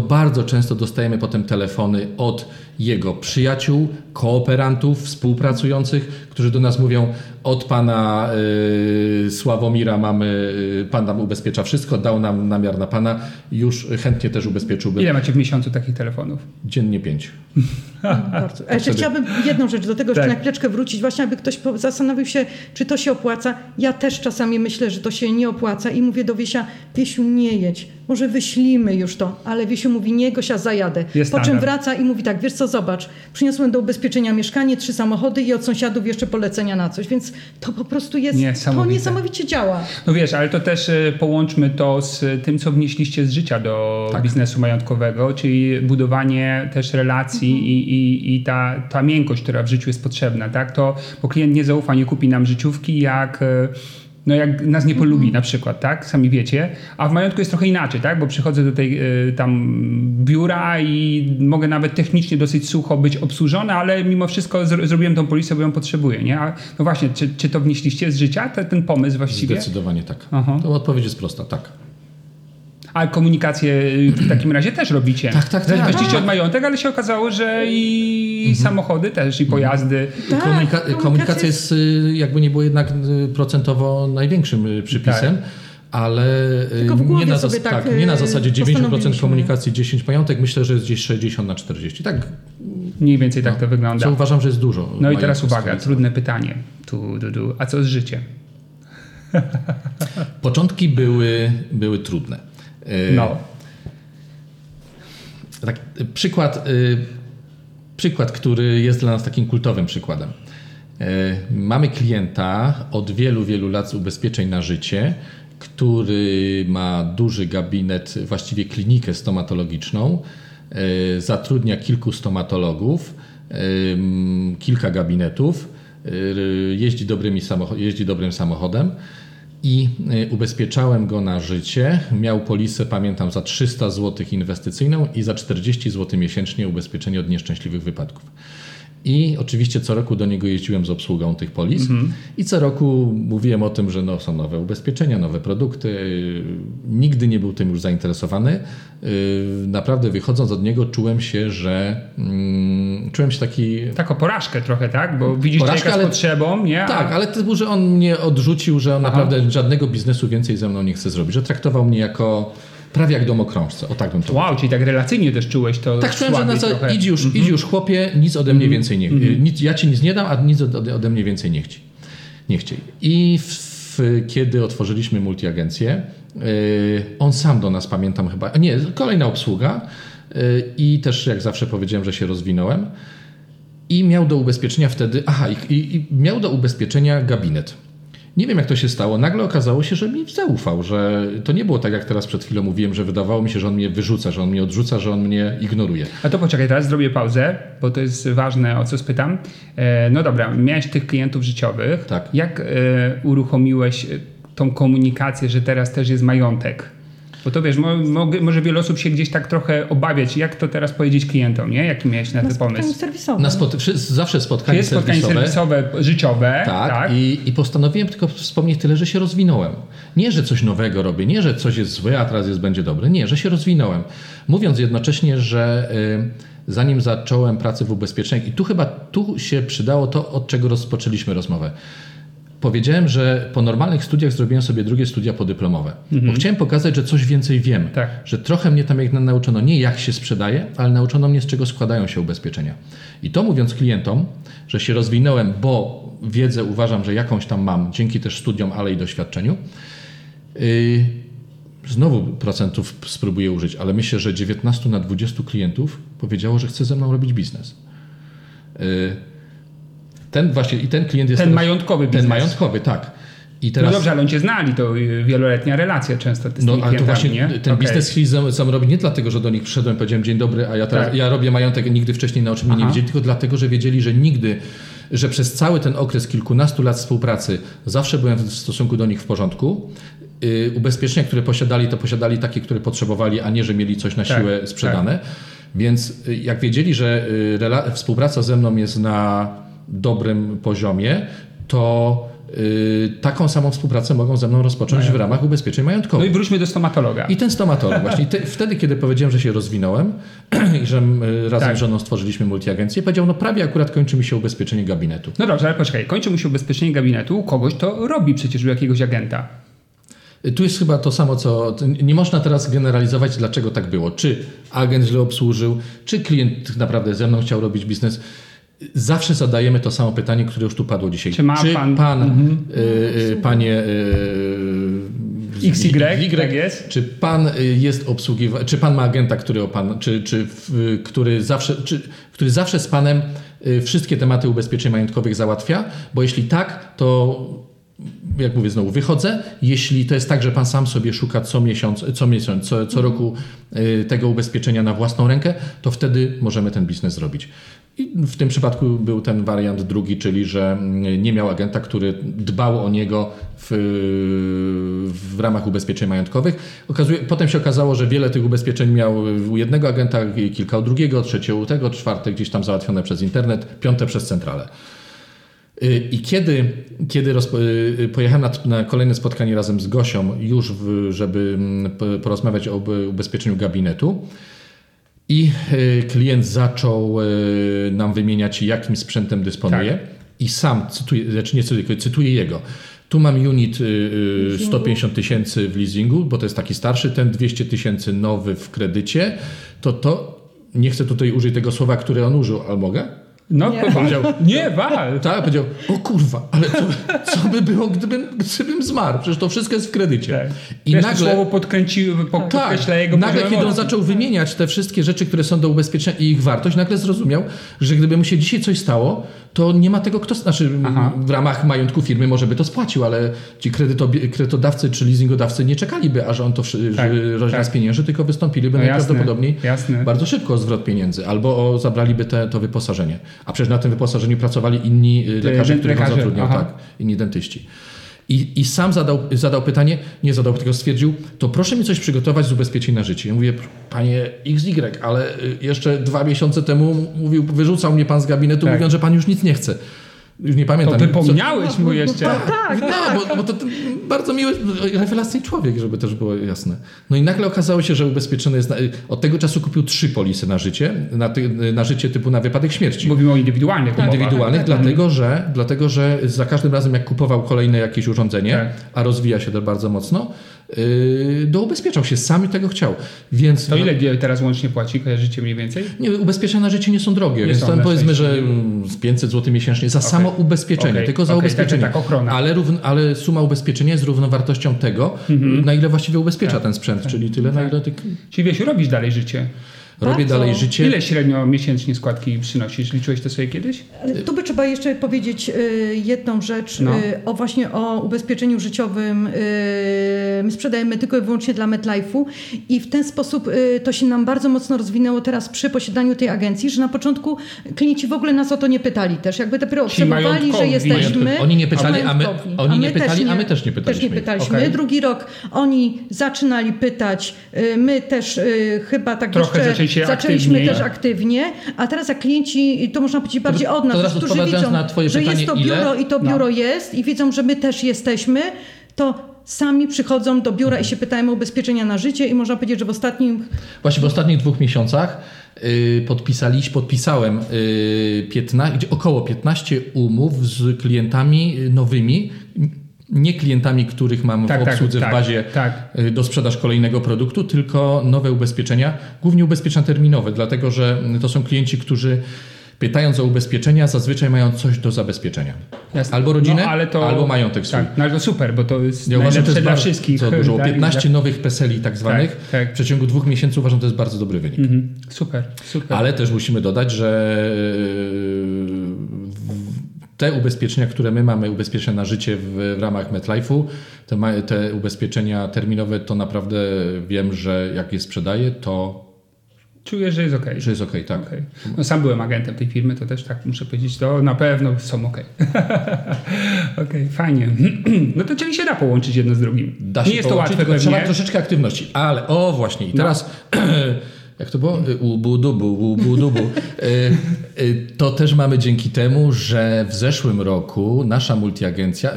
bardzo często dostajemy potem telefony od jego przyjaciół, kooperantów, współpracujących, którzy do nas mówią: od pana Sławomira mamy, pan nam ubezpiecza wszystko, dał nam namiar na pana, już chętnie też ubezpieczyłbym. Ile macie w miesiącu takich telefonów? Dziennie 5. Bardzo. A jeszcze chciałabym jedną rzecz do tego jeszcze na chwileczkę wrócić, właśnie aby ktoś zastanowił się, czy to się opłaca. Ja też czasami myślę, że to się nie opłaca i mówię do Wiesia: Wiesiu, nie jedź, może wyślimy już to, ale Wiesiu mówi: nie, Gosia, zajadę. Jest po czym wraca i mówi tak: wiesz co, zobacz, przyniosłem do ubezpieczenia mieszkanie, 3 samochody i od sąsiadów jeszcze polecenia na coś, więc to po prostu jest, to niesamowicie działa. No wiesz, ale to też połączmy to z tym, co wnieśliście z życia do biznesu majątkowego, czyli budowanie też relacji i ta miękkość, która w życiu jest potrzebna, tak? To, bo klient nie zaufa, nie kupi nam życiówki, jak nas nie polubi na przykład, tak? Sami wiecie. A w majątku jest trochę inaczej, tak? Bo przychodzę do tej tam biura i mogę nawet technicznie dosyć sucho być obsłużony, ale mimo wszystko zrobiłem tą polisę, bo ją potrzebuję, nie? A no właśnie, czy to wnieśliście z życia, ten pomysł właściwie? Zdecydowanie tak. Aha. To odpowiedź jest prosta, tak. A komunikację w takim razie też robicie. Tak. Weźliście od majątek, ale się okazało, że i samochody też, i pojazdy. Tak, komunikacja jest, jakby nie było, jednak procentowo największym przypisem, ale nie na zasadzie 9% komunikacji, 10 majątek. Myślę, że jest gdzieś 60/40. Tak. Mniej więcej tak to wygląda. Co uważam, że jest dużo. No i teraz uwaga, trudne pytanie. A co z życiem? Początki były trudne. Tak, przykład, który jest dla nas takim kultowym przykładem. Mamy klienta od wielu, wielu lat z ubezpieczeń na życie, który ma duży gabinet, właściwie klinikę stomatologiczną, zatrudnia kilku stomatologów, kilka gabinetów, jeździ dobrym samochodem. I ubezpieczałem go na życie. Miał polisę, pamiętam, za 300 zł inwestycyjną i za 40 zł miesięcznie ubezpieczenie od nieszczęśliwych wypadków. I oczywiście co roku do niego jeździłem z obsługą tych polis i co roku mówiłem o tym, że są nowe ubezpieczenia, nowe produkty. Nigdy nie był tym już zainteresowany. Naprawdę wychodząc od niego czułem się, że taki... Taką porażkę trochę, tak? Bo widzisz człowieka z potrzebą, nie? Tak, ale to był, że on mnie odrzucił, że on naprawdę żadnego biznesu więcej ze mną nie chce zrobić, że traktował mnie jako... Prawie jak domokrążce, o tak bym to powiedział. Czyli tak relacyjnie też czułeś to. Tak czułem, że idź już chłopie, nic ode mnie więcej nie chci. Ja ci nic nie dam, a nic ode mnie więcej nie chci. Nie chciej. I kiedy otworzyliśmy multiagencję, on sam do nas, pamiętam chyba, kolejna obsługa i też jak zawsze powiedziałem, że się rozwinąłem i miał do ubezpieczenia wtedy, miał do ubezpieczenia gabinet. Nie wiem, jak to się stało. Nagle okazało się, że mi zaufał, że to nie było tak, jak teraz przed chwilą mówiłem, że wydawało mi się, że on mnie wyrzuca, że on mnie odrzuca, że on mnie ignoruje. A to poczekaj, teraz zrobię pauzę, bo to jest ważne, o co spytam. No dobra, miałeś tych klientów życiowych. Tak. Jak uruchomiłeś tą komunikację, że teraz też jest majątek? Bo to wiesz, może wiele osób się gdzieś tak trochę obawiać, jak to teraz powiedzieć klientom, nie? Jaki miałeś na ten pomysł? Zawsze spotkanie serwisowe, życiowe. Tak. I postanowiłem tylko wspomnieć tyle, że się rozwinąłem. Nie, że coś nowego robię, nie, że coś jest złe, a teraz będzie dobre. Nie, że się rozwinąłem. Mówiąc jednocześnie, że zanim zacząłem pracę w ubezpieczeniach i tu się przydało to, od czego rozpoczęliśmy rozmowę. Powiedziałem, że po normalnych studiach zrobiłem sobie drugie studia podyplomowe. Bo chciałem pokazać, że coś więcej wiem. Tak. Że trochę mnie tam nauczono nie jak się sprzedaje, ale nauczono mnie, z czego składają się ubezpieczenia. I to mówiąc klientom, że się rozwinąłem, bo wiedzę uważam, że jakąś tam mam, dzięki też studiom, ale i doświadczeniu. Znowu procentów spróbuję użyć, ale myślę, że 19 na 20 klientów powiedziało, że chce ze mną robić biznes. Ten klient jest ten majątkowy biznes. Ten majątkowy, tak. I teraz... No dobrze, ale oni cię znali, to wieloletnia relacja często z tymi klientami, nie? No ale to właśnie ten biznes case sam robi nie dlatego, że do nich przyszedłem, powiedziałem dzień dobry, a ja teraz ja robię majątek, nigdy wcześniej na oczy mnie nie widzieli, tylko dlatego, że wiedzieli, że nigdy, że przez cały ten okres kilkunastu lat współpracy zawsze byłem w stosunku do nich w porządku. Ubezpieczenia, które posiadali, to posiadali takie, które potrzebowali, a nie, że mieli coś na siłę sprzedane. Tak. Więc jak wiedzieli, że współpraca ze mną jest na dobrym poziomie, to taką samą współpracę mogą ze mną rozpocząć w ramach ubezpieczeń majątkowych. No i wróćmy do stomatologa. I ten stomatolog właśnie. Wtedy, kiedy powiedziałem, że się rozwinąłem i że razem z żoną stworzyliśmy multiagencję, powiedział, no prawie akurat kończy mi się ubezpieczenie gabinetu. No dobrze, ale poczekaj. Kończy mu się ubezpieczenie gabinetu, u kogoś to robi przecież, u jakiegoś agenta. Tu jest chyba to samo, co... Nie można teraz generalizować, dlaczego tak było. Czy agent źle obsłużył, czy klient naprawdę ze mną chciał robić biznes. Zawsze zadajemy to samo pytanie, które już tu padło dzisiaj. Czy ma panie XY, jest? Czy pan jest obsługiwany, czy pan ma agenta, który zawsze z panem wszystkie tematy ubezpieczeń majątkowych załatwia? Bo jeśli tak, to... Jak mówię znowu, wychodzę. Jeśli to jest tak, że pan sam sobie szuka co roku tego ubezpieczenia na własną rękę, to wtedy możemy ten biznes zrobić. I w tym przypadku był ten wariant drugi, czyli że nie miał agenta, który dbał o niego w ramach ubezpieczeń majątkowych. Potem się okazało, że wiele tych ubezpieczeń miał u jednego agenta, kilka u drugiego, trzecie u tego, czwarte gdzieś tam załatwione przez internet, piąte przez centralę. I kiedy pojechałem na kolejne spotkanie razem z Gosią już, żeby porozmawiać o ubezpieczeniu gabinetu, i klient zaczął nam wymieniać, jakim sprzętem dysponuje, i sam cytuję jego. Tu mam unit 150 000 w leasingu, bo to jest taki starszy, ten 200 000 nowy w kredycie, to nie chcę tutaj użyć tego słowa, które on użył, ale mogę? No, nie. Powiedział, nie wal. Tak, powiedział, o kurwa, ale co by było, gdybym zmarł? Przecież to wszystko jest w kredycie. Tak. I wiesz, nagle słowo podkreśla jego nagle, kiedy on zaczął wymieniać te wszystkie rzeczy, które są do ubezpieczenia i ich wartość, nagle zrozumiał, że gdyby mu się dzisiaj coś stało, to nie ma tego, kto... Znaczy, w ramach majątku firmy może by to spłacił, ale ci kredytodawcy czy leasingodawcy nie czekaliby, aż on to rozwiąże pieniędzy, tylko wystąpiliby najprawdopodobniej bardzo szybko o zwrot pieniędzy albo zabraliby to wyposażenie. A przecież na tym wyposażeniu pracowali inni lekarze, których on zatrudniał, inni dentyści. I sam zadał pytanie, nie zadał, tylko stwierdził, to proszę mi coś przygotować z ubezpieczeń na życie. Ja mówię, panie XY, ale jeszcze 2 miesiące temu wyrzucał mnie pan z gabinetu, mówiąc, że pan już nic nie chce. Już nie pamiętam. To wypomniałeś mu jeszcze. Bo to bardzo miły, rewelacyjny człowiek, żeby też było jasne. No i nagle okazało się, że ubezpieczony jest... Od tego czasu kupił 3 polisy na życie, na życie typu na wypadek śmierci. Mówimy o indywidualnych umowach. Indywidualnych, dlatego że za każdym razem, jak kupował kolejne jakieś urządzenie, a rozwija się to bardzo mocno, doubezpieczał się, sam tego chciał. Więc to ile teraz łącznie płaci? Kojarzycie mniej więcej? Nie, ubezpieczenia na życie nie są drogie. Więc tam powiedzmy, że z 500 zł miesięcznie za samo ubezpieczenie, tylko za ubezpieczenie. Tak, ochrona. Ale suma ubezpieczenia jest równowartością tego, na ile właściwie ubezpiecza ten sprzęt, czyli tyle, na ile... Czyli wiesz, robisz dalej życie. Robię dalej życie. Ile średnio miesięcznie składki przynosisz? Liczyłeś to sobie kiedyś? Tu by trzeba jeszcze powiedzieć jedną rzecz o ubezpieczeniu życiowym. My sprzedajemy tylko i wyłącznie dla MetLife'u i w ten sposób to się nam bardzo mocno rozwinęło teraz przy posiadaniu tej agencji, że na początku klienci w ogóle nas o to nie pytali też. Jakby dopiero obserwowali, że jesteśmy. Oni nie pytali, a my też nie pytaliśmy. Drugi rok oni zaczynali pytać. My też chyba tak jeszcze... Zaczęliśmy też aktywnie, a teraz jak klienci, to można powiedzieć bardziej od nas, którzy widzą, na twoje pytanie, że jest to biuro i to biuro jest i wiedzą, że my też jesteśmy, to sami przychodzą do biura i się pytają o ubezpieczenia na życie i można powiedzieć, że w ostatnich 2 miesiącach podpisałem około 15 umów z klientami nowymi, nie klientami, których mam w obsłudze w bazie do sprzedaż kolejnego produktu, tylko nowe ubezpieczenia, głównie ubezpieczenia terminowe, dlatego że to są klienci, którzy pytając o ubezpieczenia zazwyczaj mają coś do zabezpieczenia. Jasne. Albo rodzinę, albo majątek swój. Tak. No to super, bo to jest najlepsze dla wszystkich. To dużo, 15 nowych PESEL-i tak zwanych w przeciągu 2 miesięcy uważam, to jest bardzo dobry wynik. Mhm. Super. Ale też musimy dodać, że te ubezpieczenia, które my mamy, ubezpieczenia na życie w ramach MetLife'u, te ubezpieczenia terminowe, to naprawdę wiem, że jak je sprzedaję, to czuję, że jest okej. Okay. Że jest okej, okay, tak. Okay. No, sam byłem agentem tej firmy, to też tak muszę powiedzieć, to na pewno są okej. Okay. Okej, fajnie. No to czyli się da połączyć jedno z drugim. Da się. Nie jest to łatwe pewnie. Trzeba troszeczkę aktywności, ale o właśnie i teraz... No. Jak to było? Ubu dubu. To też mamy dzięki temu, że w zeszłym roku nasza multiagencja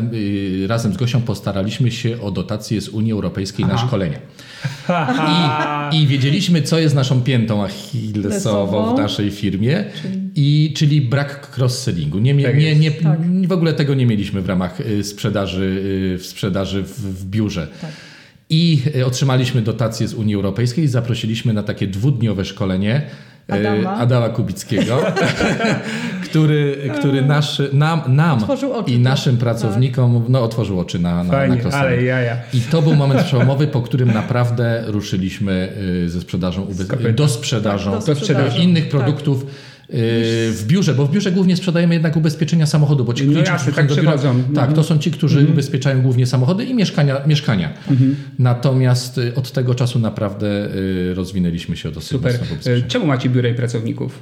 razem z Gosią postaraliśmy się o dotację z Unii Europejskiej na szkolenia. I wiedzieliśmy, co jest naszą piętą achillesową w naszej firmie, czyli brak cross-sellingu. W ogóle tego nie mieliśmy w ramach sprzedaży w biurze. Tak. I otrzymaliśmy dotację z Unii Europejskiej i zaprosiliśmy na takie 2-dniowe szkolenie Adama Kubickiego, który nam i naszym pracownikom otworzył oczy na cross-selling. I to był moment przełomowy, po którym naprawdę ruszyliśmy ze sprzedażą, do sprzedaży innych produktów. W biurze, bo w biurze głównie sprzedajemy jednak ubezpieczenia samochodu, bo ci klienci, to są ci, którzy ubezpieczają głównie samochody i mieszkania. Mhm. Natomiast od tego czasu naprawdę rozwinęliśmy się dosyć mocno w ubezpieczeniu. Czemu macie biuro i pracowników?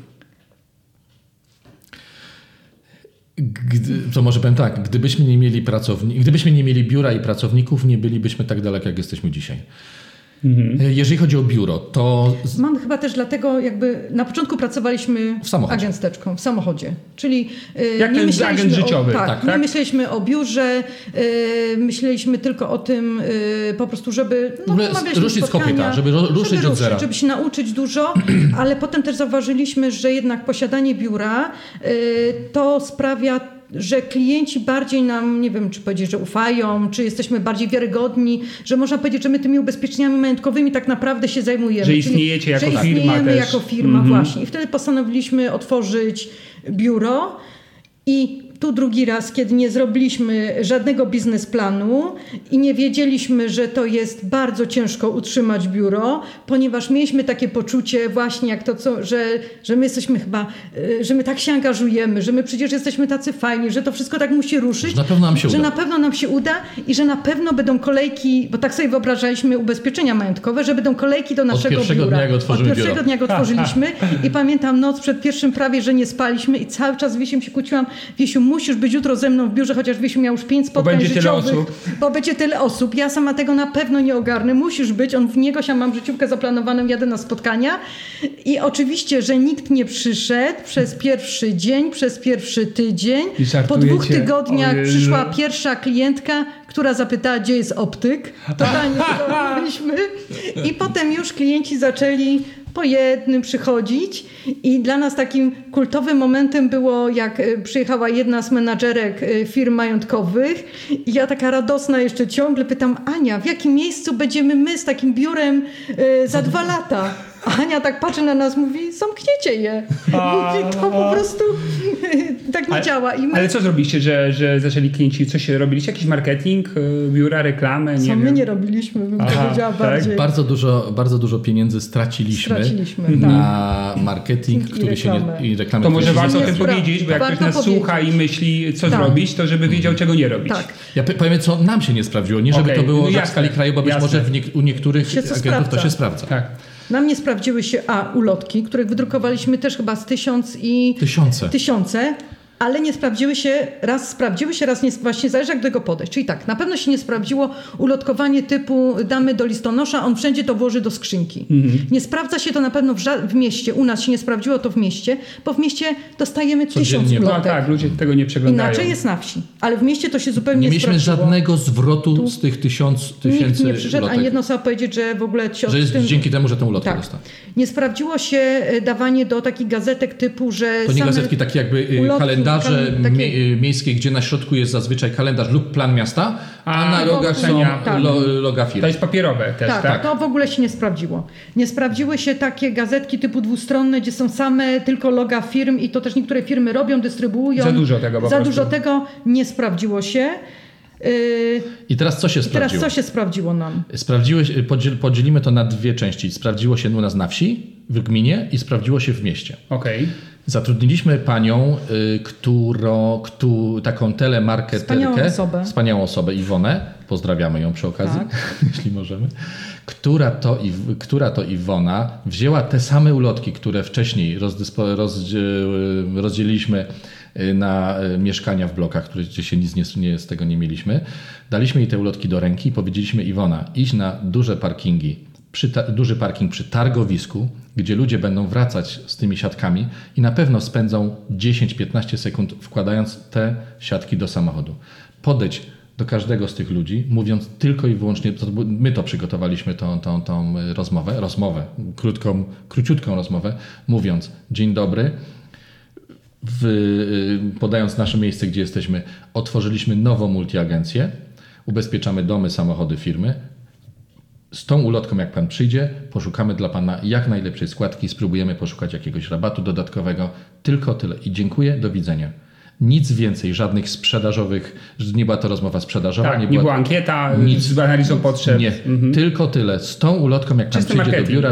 To może powiem tak, gdybyśmy nie mieli biura i pracowników, nie bylibyśmy tak daleko, jak jesteśmy dzisiaj. Mhm. Jeżeli chodzi o biuro, to... Mam chyba też dlatego, na początku pracowaliśmy agentsteczką, w samochodzie. Czyli nie myśleliśmy agent życiowy. Nie myśleliśmy o biurze, myśleliśmy tylko o tym po prostu, żeby... ruszyć z kopyta, żeby ruszyć od zera. Żeby się nauczyć dużo, ale potem też zauważyliśmy, że jednak posiadanie biura to sprawia... że klienci bardziej nam, nie wiem, czy powiedzieć, że ufają, czy jesteśmy bardziej wiarygodni, że można powiedzieć, że my tymi ubezpieczeniami majątkowymi tak naprawdę się zajmujemy. Że istniejecie jako firma. Właśnie. I wtedy postanowiliśmy otworzyć biuro i tu drugi raz, kiedy nie zrobiliśmy żadnego biznesplanu i nie wiedzieliśmy, że to jest bardzo ciężko utrzymać biuro, ponieważ mieliśmy takie poczucie właśnie jak to, że my jesteśmy chyba, że my tak się angażujemy, że my przecież jesteśmy tacy fajni, że to wszystko tak musi ruszyć, na pewno nam się uda i że na pewno będą kolejki, bo tak sobie wyobrażaliśmy ubezpieczenia majątkowe, że będą kolejki do naszego biura. Od pierwszego dnia go otworzyliśmy i pamiętam noc przed pierwszym prawie, że nie spaliśmy i cały czas z Wiesiem się kłóciłam. Wiesiu, musisz być jutro ze mną w biurze, chociaż Wiesiu miał już 5 spotkań życiowych, bo będzie tyle osób. Ja sama tego na pewno nie ogarnę. Musisz być. On w niego się mam życiówkę zaplanowaną, jadę na spotkania. I oczywiście, że nikt nie przyszedł przez pierwszy dzień, przez pierwszy tydzień. Po 2 tygodniach przyszła pierwsza klientka, która zapytała, gdzie jest optyk. Totalnie to robiliśmy. I potem już klienci zaczęli po jednym przychodzić i dla nas takim kultowym momentem było, jak przyjechała jedna z menadżerek firm majątkowych i ja taka radosna jeszcze ciągle pytam: Ania, w jakim miejscu będziemy my z takim biurem za 2 lata? Ania tak patrzy na nas, mówi: zamkniecie je. Mówi, to po prostu tak nie działa. Ale co zrobiliście, że zaczęli klienci? Coś robiliście? Jakiś marketing, biura, reklamę? My nie robiliśmy, bym powiedziała bardziej. Bardzo dużo pieniędzy straciliśmy na marketing, który się nie... To może warto o tym powiedzieć, bo jak ktoś nas słucha i myśli, co zrobić, to żeby wiedział, czego nie robić. Tak. Ja powiem, co nam się nie sprawdziło. Nie, żeby to było w skali kraju, bo być może u niektórych agentów to się sprawdza. Tak. Nam nie sprawdziły się ulotki, których wydrukowaliśmy też chyba z 1000 i... Tysiące. Ale nie sprawdziły się, raz nie, właśnie zależy jak do tego podejść. Czyli tak, na pewno się nie sprawdziło ulotkowanie typu damy do listonosza, on wszędzie to włoży do skrzynki. Mm-hmm. Nie sprawdza się to na pewno w mieście, u nas się nie sprawdziło to w mieście, bo w mieście dostajemy codziennie 1000 ulotek. Tak, ludzie tego nie przeglądają. Inaczej jest na wsi, ale w mieście to się zupełnie nie sprawdziło. Nie mieliśmy żadnego zwrotu z tych tysięcy ulotek. Nikt nie przyszedł, ani jedna osoba powiedzieć, że w ogóle... Że jest dzięki temu, że tę ulotkę dostał. Nie sprawdziło się dawanie do takich gazetek typu, że... To nie gazetki, takie jakby kalendarze. Miejskie, gdzie na środku jest zazwyczaj kalendarz lub plan miasta, a na rogach są loga firm. To jest papierowe też, tak? To w ogóle się nie sprawdziło. Nie sprawdziły się takie gazetki typu dwustronne, gdzie są same tylko loga firm i to też niektóre firmy robią, dystrybuują. Za dużo tego nie sprawdziło się. I teraz co się sprawdziło? Podzielimy to na 2 części. Sprawdziło się u nas na wsi, w gminie i sprawdziło się w mieście. Okej. Zatrudniliśmy panią, taką telemarketerkę, wspaniałą osobę, Iwonę, pozdrawiamy ją przy okazji, tak, jeśli możemy, która to Iwona wzięła te same ulotki, które wcześniej rozdzieliliśmy na mieszkania w blokach, gdzie się nic z tego nie mieliśmy. Daliśmy jej te ulotki do ręki i powiedzieliśmy: Iwona, idź na duże parkingi. Duży parking przy targowisku, gdzie ludzie będą wracać z tymi siatkami i na pewno spędzą 10-15 sekund wkładając te siatki do samochodu. Podejdź do każdego z tych ludzi, mówiąc tylko i wyłącznie, my to przygotowaliśmy tą rozmowę, króciutką rozmowę, mówiąc: dzień dobry, podając nasze miejsce, gdzie jesteśmy, otworzyliśmy nową multiagencję, ubezpieczamy domy, samochody, firmy. Z tą ulotką, jak pan przyjdzie, poszukamy dla pana jak najlepszej składki, spróbujemy poszukać jakiegoś rabatu dodatkowego. Tylko tyle. I dziękuję, do widzenia. Nic więcej, żadnych sprzedażowych, nie była to rozmowa sprzedażowa. Tak, nie była ankieta z analizą potrzeb. Nie, tylko tyle. Z tą ulotką, jak pan przyjdzie do biura,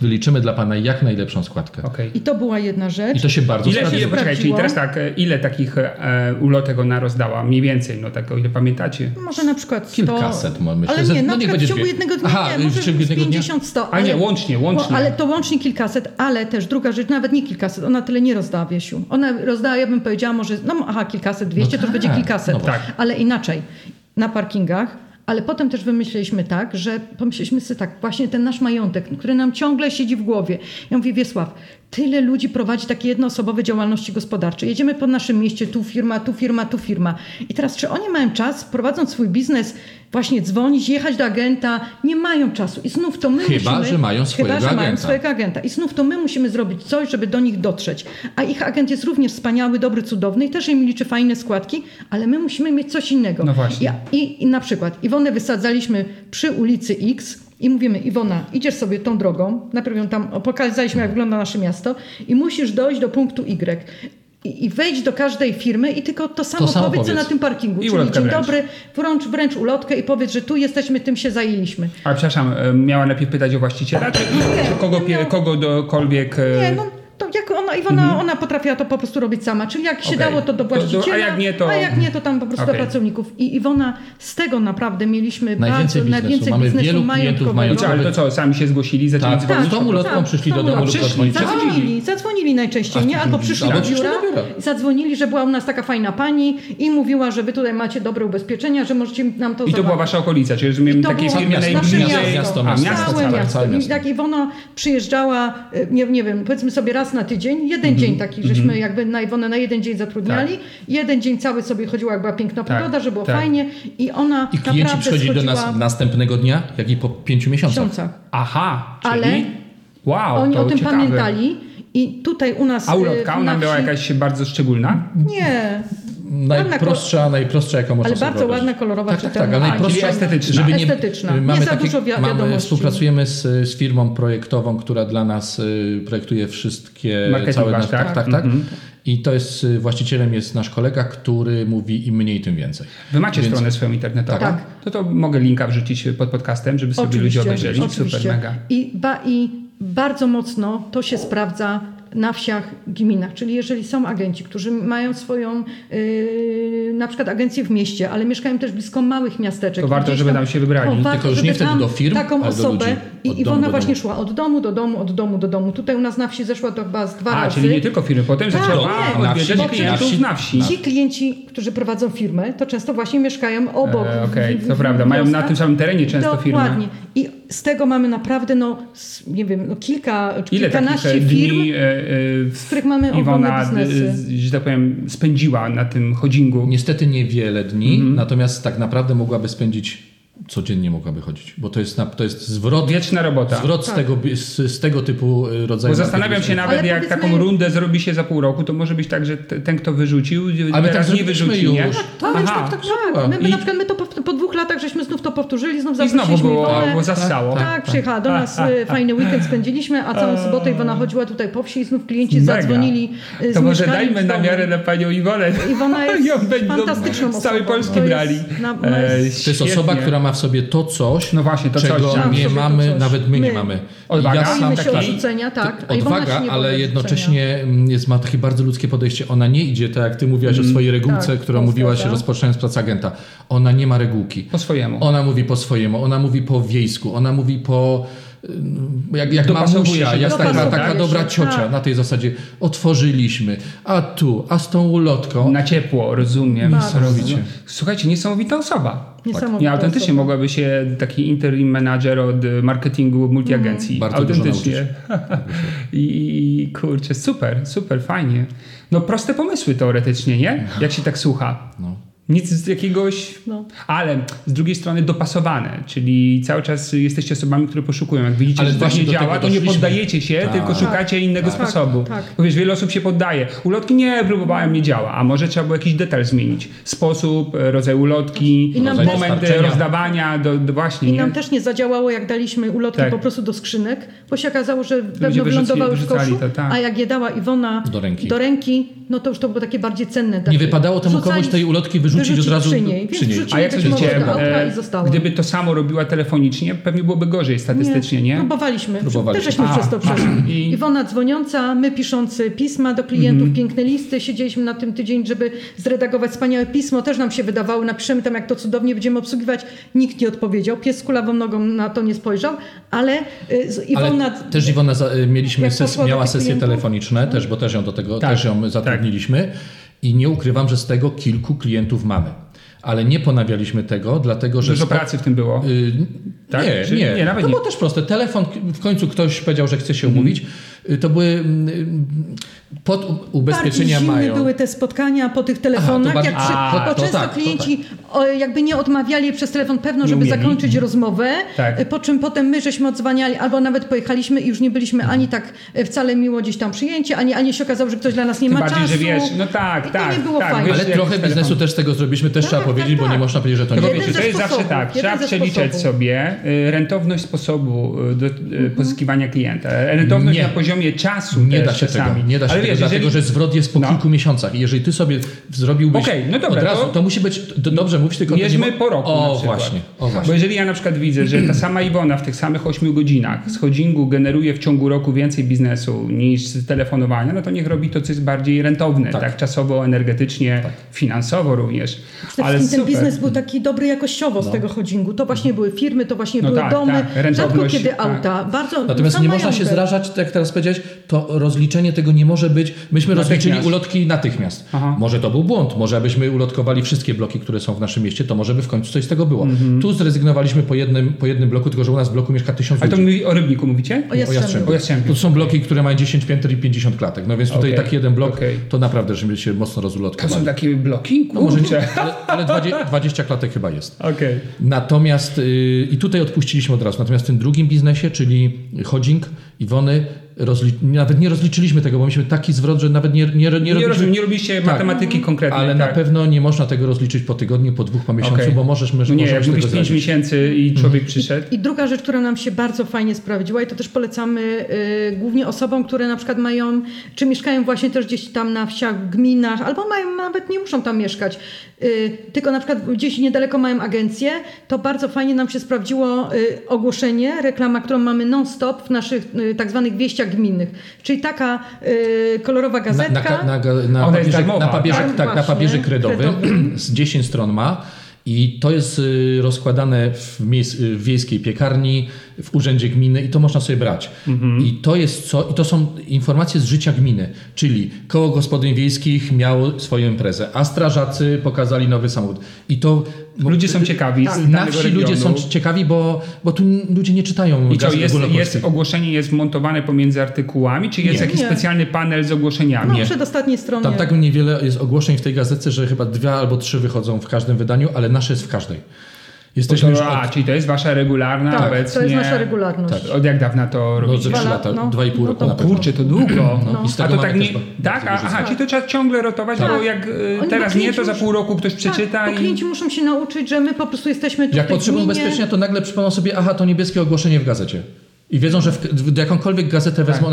wyliczymy dla pana jak najlepszą składkę. Okay. I to była jedna rzecz. I to się bardzo sprawdziło. Czyli teraz tak, ile takich ulotek ona rozdała? Mniej więcej, o ile pamiętacie? Może na przykład 100. Kilkaset, myślę. Ale nie, na przykład w ciągu jednego dnia. Aha, może 50, 100. A nie, łącznie. Ale to łącznie kilkaset, ale też druga rzecz, nawet nie kilkaset. Ona tyle nie rozdała, Wiesiu. Ona rozdała, ja bym powiedziała, może kilkaset, 200, to będzie kilkaset, ale inaczej, na parkingach, ale potem też wymyśliliśmy tak, że pomyśleliśmy sobie tak, właśnie ten nasz majątek, który nam ciągle siedzi w głowie. Ja mówię: Wiesław, tyle ludzi prowadzi takie jednoosobowe działalności gospodarcze. Jedziemy po naszym mieście, tu firma. I teraz czy oni mają czas, prowadząc swój biznes, właśnie dzwonić, jechać do agenta? Nie mają czasu. I znów to my mają swojego agenta. I znów to my musimy zrobić coś, żeby do nich dotrzeć. A ich agent jest również wspaniały, dobry, cudowny i też im liczy fajne składki, ale my musimy mieć coś innego. No właśnie. I na przykład Iwonę wysadzaliśmy przy ulicy X, i mówimy: Iwona, idziesz sobie tą drogą, najpierw ją tam pokazaliśmy, jak wygląda nasze miasto, i musisz dojść do punktu Y. I wejdź do każdej firmy i tylko to samo powiedz, co na tym parkingu. Czyli dzień dobry, wręcz ulotkę i powiedz, że tu jesteśmy, tym się zajęliśmy. Ale przepraszam, miała najpierw pytać o właściciela, kogokolwiek... To jak ona potrafiła to po prostu robić sama. Czyli jak się dało, to do właściciela, a jak nie, to tam po prostu do pracowników. I Iwona, z tego naprawdę mieliśmy najwięcej biznesu majątkowego. Ale to co, sami się zgłosili, zaczęli dzwonić? Tak, tą ulotką przyszli do domu. Zadzwonili najczęściej, albo przyszli do biura, zadzwonili, że była u nas taka fajna pani i mówiła, że wy tutaj macie dobre ubezpieczenia, że możecie nam to zobaczyć. I to była wasza okolica, czyli rozumiem, takiej firmy najbliżej. Całe miasto. Jak Iwona przyjeżdżała, nie wiem, powiedzmy sobie raz na tydzień, jeden dzień taki, żeśmy jakby na Iwonę na jeden dzień zatrudniali, jeden dzień cały sobie chodziła, jak była piękna pogoda, że było fajnie i ona i klienci przychodzi do nas następnego dnia, jak i po 5 miesiącach. Aha, czyli... Ale oni o tym pamiętali i tutaj u nas... A ulotka, ona była jakaś bardzo szczególna? Nie... Najprostsza, jaką można sobie bardzo ładna, kolorowa, czytelna. Ale najprostsza, estetyczna. Mamy współpracujemy z firmą projektową, która dla nas projektuje wszystkie... I to jest, właścicielem jest nasz kolega, który mówi: im mniej, tym więcej. Wy macie stronę swoją internetową? Tak. To mogę linka wrzucić pod podcastem, żeby sobie ludzie obejrzeli. Oczywiście. Super, mega. I bardzo mocno to się sprawdza na wsiach, gminach. Czyli jeżeli są agenci, którzy mają swoją na przykład agencję w mieście, ale mieszkają też blisko małych miasteczek. To warto, żeby tam się wybrali. Tylko już nie wtedy do firm, taką osobę. I Iwona właśnie szła od domu do domu, od domu do domu. Tutaj u nas na wsi zeszła to chyba z 2 razy. Czyli nie tylko firmy. Potem zaczęła odwiedzać klientów na wsi. Ci klienci, którzy prowadzą firmę, to często właśnie mieszkają obok. To prawda. Mają na tym samym terenie często firmy. Dokładnie. I z tego mamy naprawdę, kilkanaście firm, z których mamy ogromne biznesy. Że tak powiem, spędziła na tym chodzingu. Niestety niewiele dni, natomiast tak naprawdę mogłaby spędzić... Codziennie mogłaby chodzić, bo to jest zwrot. Wieczna robota. Zwrot z tego typu rodzaju. Bo zastanawiam się nawet, ale jak taką rundę zrobi się za pół roku, to może być tak, że ten, kto wyrzucił, teraz nie wyrzucił. Nie? Tak. My na przykład to po 2 latach żeśmy znów to powtórzyli, znów zaprosiliśmy. I znowu było zastało. Tak, przyjechała do nas, fajny weekend spędziliśmy, a całą sobotę Iwona chodziła tutaj po wsi i znów klienci zadzwonili. To może dajmy namiarę na panią Iwonę. Iwona jest fantastyczną osobą. Z całej Polski brali. To jest osoba, która ma w sobie to coś, no właśnie, to czego coś, nie mamy, coś. Nawet my nie mamy. Odwaga, ja sam, się odrzucenia, tak. Odwaga, ale jednocześnie jest, ma takie bardzo ludzkie podejście. Ona nie idzie, tak jak ty mówiłaś o swojej regułce, tak, którą mówiłaś, rozpoczynając pracę agenta. Ona nie ma regułki. Po swojemu. Ona mówi po swojemu, ona mówi po wiejsku, ona mówi po... jak mamusia, jest taka dobra ciocia, na tej zasadzie otworzyliśmy, a tu, a z tą ulotką. Na ciepło, rozumiem. Niesamowicie. Słuchajcie, niesamowita osoba. Niesamowita ja autentycznie osoba. Mogłaby się taki interim manager od marketingu multiagencji. Bardzo autentycznie. I kurczę, super, fajnie. No proste pomysły teoretycznie, nie? Jak się tak słucha. No. Nic z jakiegoś, ale z drugiej strony dopasowane, czyli cały czas jesteście osobami, które poszukują. Jak widzicie, ale że coś nie działa, to nie poddajecie się, tylko szukacie innego sposobu. Bo wiesz, wiele osób się poddaje. Ulotki nie, próbowałem, nie działa. A może trzeba było jakiś detal zmienić. Sposób, rodzaj ulotki, moment rozdawania. Właśnie, I nam też nie zadziałało, jak daliśmy ulotki po prostu do skrzynek, bo się okazało, że pewno wylądowały w koszu, a jak je dała Iwona do ręki, no to już to było takie bardziej cenne. Nie wypadało temu komuś tej ulotki wyrzucić od razu przy niej. A jak sądzicie, gdyby to samo robiła telefonicznie, pewnie byłoby gorzej statystycznie, nie? Próbowaliśmy. Też żeśmy przez to przeszli. Iwona dzwoniąca, my piszący pisma do klientów, piękne listy. Siedzieliśmy na tym tydzień, żeby zredagować wspaniałe pismo. Też nam się wydawało, napiszemy tam, jak to cudownie będziemy obsługiwać. Nikt nie odpowiedział. Pies z kulawą nogą na to nie spojrzał, ale Iwona... Ale też Iwona miała sesje telefoniczne, też, bo też ją do tego zatrudniliśmy. I nie ukrywam, że z tego kilku klientów mamy. Ale nie ponawialiśmy tego, dlatego że... Dużo pracy w tym było? Tak? Nie. Nawet to było też proste. Telefon, w końcu ktoś powiedział, że chce się umówić. To były... Pod ubezpieczenia bardziej mają. Były te spotkania po tych telefonach. Klienci jakby nie odmawiali przez telefon żeby zakończyć rozmowę, po czym potem my żeśmy odzwaniali, albo nawet pojechaliśmy i już nie byliśmy ani tak wcale miło gdzieś tam przyjęci, ani się okazało, że ktoś dla nas nie ma czasu. Że wiesz, to nie było fajne. Ale trochę biznesu też z tego zrobiliśmy, trzeba powiedzieć, bo nie można powiedzieć, że to nie było. To jest zawsze tak, trzeba przeliczać sobie rentowność sposobu do pozyskiwania klienta. Rentowność na poziomie czasu nie da się tego. Ale wiesz, dlatego, że zwrot jest po kilku miesiącach i jeżeli ty sobie zrobiłbyś od razu, to musi być, dobrze mówisz, tylko... Mierzmy po roku Bo jeżeli ja na przykład widzę, że ta sama Iwona w tych samych 8 godzinach z hodzingu generuje w ciągu roku więcej biznesu niż z telefonowania, no to niech robi to, co jest bardziej rentowne, czasowo, energetycznie, finansowo również. Ale ten biznes był taki dobry jakościowo z tego hodzingu. To właśnie były firmy, to właśnie były domy, rzadko kiedy auta. Bardzo. Natomiast nie można się zrażać, jak teraz powiedziałeś, to rozliczenie tego nie może być, myśmy rozliczyli ulotki natychmiast. Aha. Może to był błąd, może abyśmy ulotkowali wszystkie bloki, które są w naszym mieście, to może by w końcu coś z tego było. Tu zrezygnowaliśmy po jednym bloku, tylko że u nas w bloku mieszka 1000 ludzi. Ale to o Rybniku mówicie? O Jastrzębiu. To są bloki, które mają 10 pięter i 50 klatek, no więc tutaj taki jeden blok, to naprawdę, żeby się mocno rozulotkowali. To są takie bloki? No może nie, ale 20 klatek chyba jest. Natomiast, i tutaj odpuściliśmy od razu, natomiast w tym drugim biznesie, czyli holding Iwony, nawet nie rozliczyliśmy tego, bo mieliśmy taki zwrot, że nawet nie robiliście matematyki konkretnej. Ale na pewno nie można tego rozliczyć po tygodniu, po dwóch, po miesiącu, bo możesz mówisz 5 miesięcy i człowiek przyszedł. I druga rzecz, która nam się bardzo fajnie sprawdziła i to też polecamy głównie osobom, które na przykład mają, czy mieszkają właśnie też gdzieś tam na wsiach, gminach, albo mają, nawet nie muszą tam mieszkać, tylko na przykład gdzieś niedaleko mają agencję, to bardzo fajnie nam się sprawdziło ogłoszenie, reklama, którą mamy non-stop w naszych tak zwanych wieściach gminnych. Czyli taka kolorowa gazetka. Na papierze kredowym. Z 10 stron ma. I to jest rozkładane w wiejskiej piekarni, w urzędzie gminy i to można sobie brać. I to jest i to są informacje z życia gminy, czyli koło gospodyń wiejskich miało swoją imprezę, a strażacy pokazali nowy samochód. I to ludzie są ciekawi. Na wsi ludzie są ciekawi, bo tu ludzie nie czytają. I jest ogłoszenie jest montowane pomiędzy artykułami, czy jest jakiś specjalny panel z ogłoszeniami? No, przedostatniej stronie. Tam tak niewiele jest ogłoszeń w tej gazetce, że chyba 2 albo 3 wychodzą w każdym wydaniu, ale nasze jest w każdej. Czyli to jest wasza regularna obecnie? To jest nasza regularność. Od jak dawna to robicie? 3 lata, 2,5 roku na pewno. Kurczę, to długo. Czyli to trzeba ciągle rotować, bo jak teraz nie, to za pół roku ktoś przeczyta. Klienci muszą się nauczyć, że my po prostu jesteśmy tutaj. Jak potrzebują ubezpieczenia, to nagle przypomną sobie, to niebieskie ogłoszenie w gazecie. I wiedzą, że jakąkolwiek gazetę wezmą,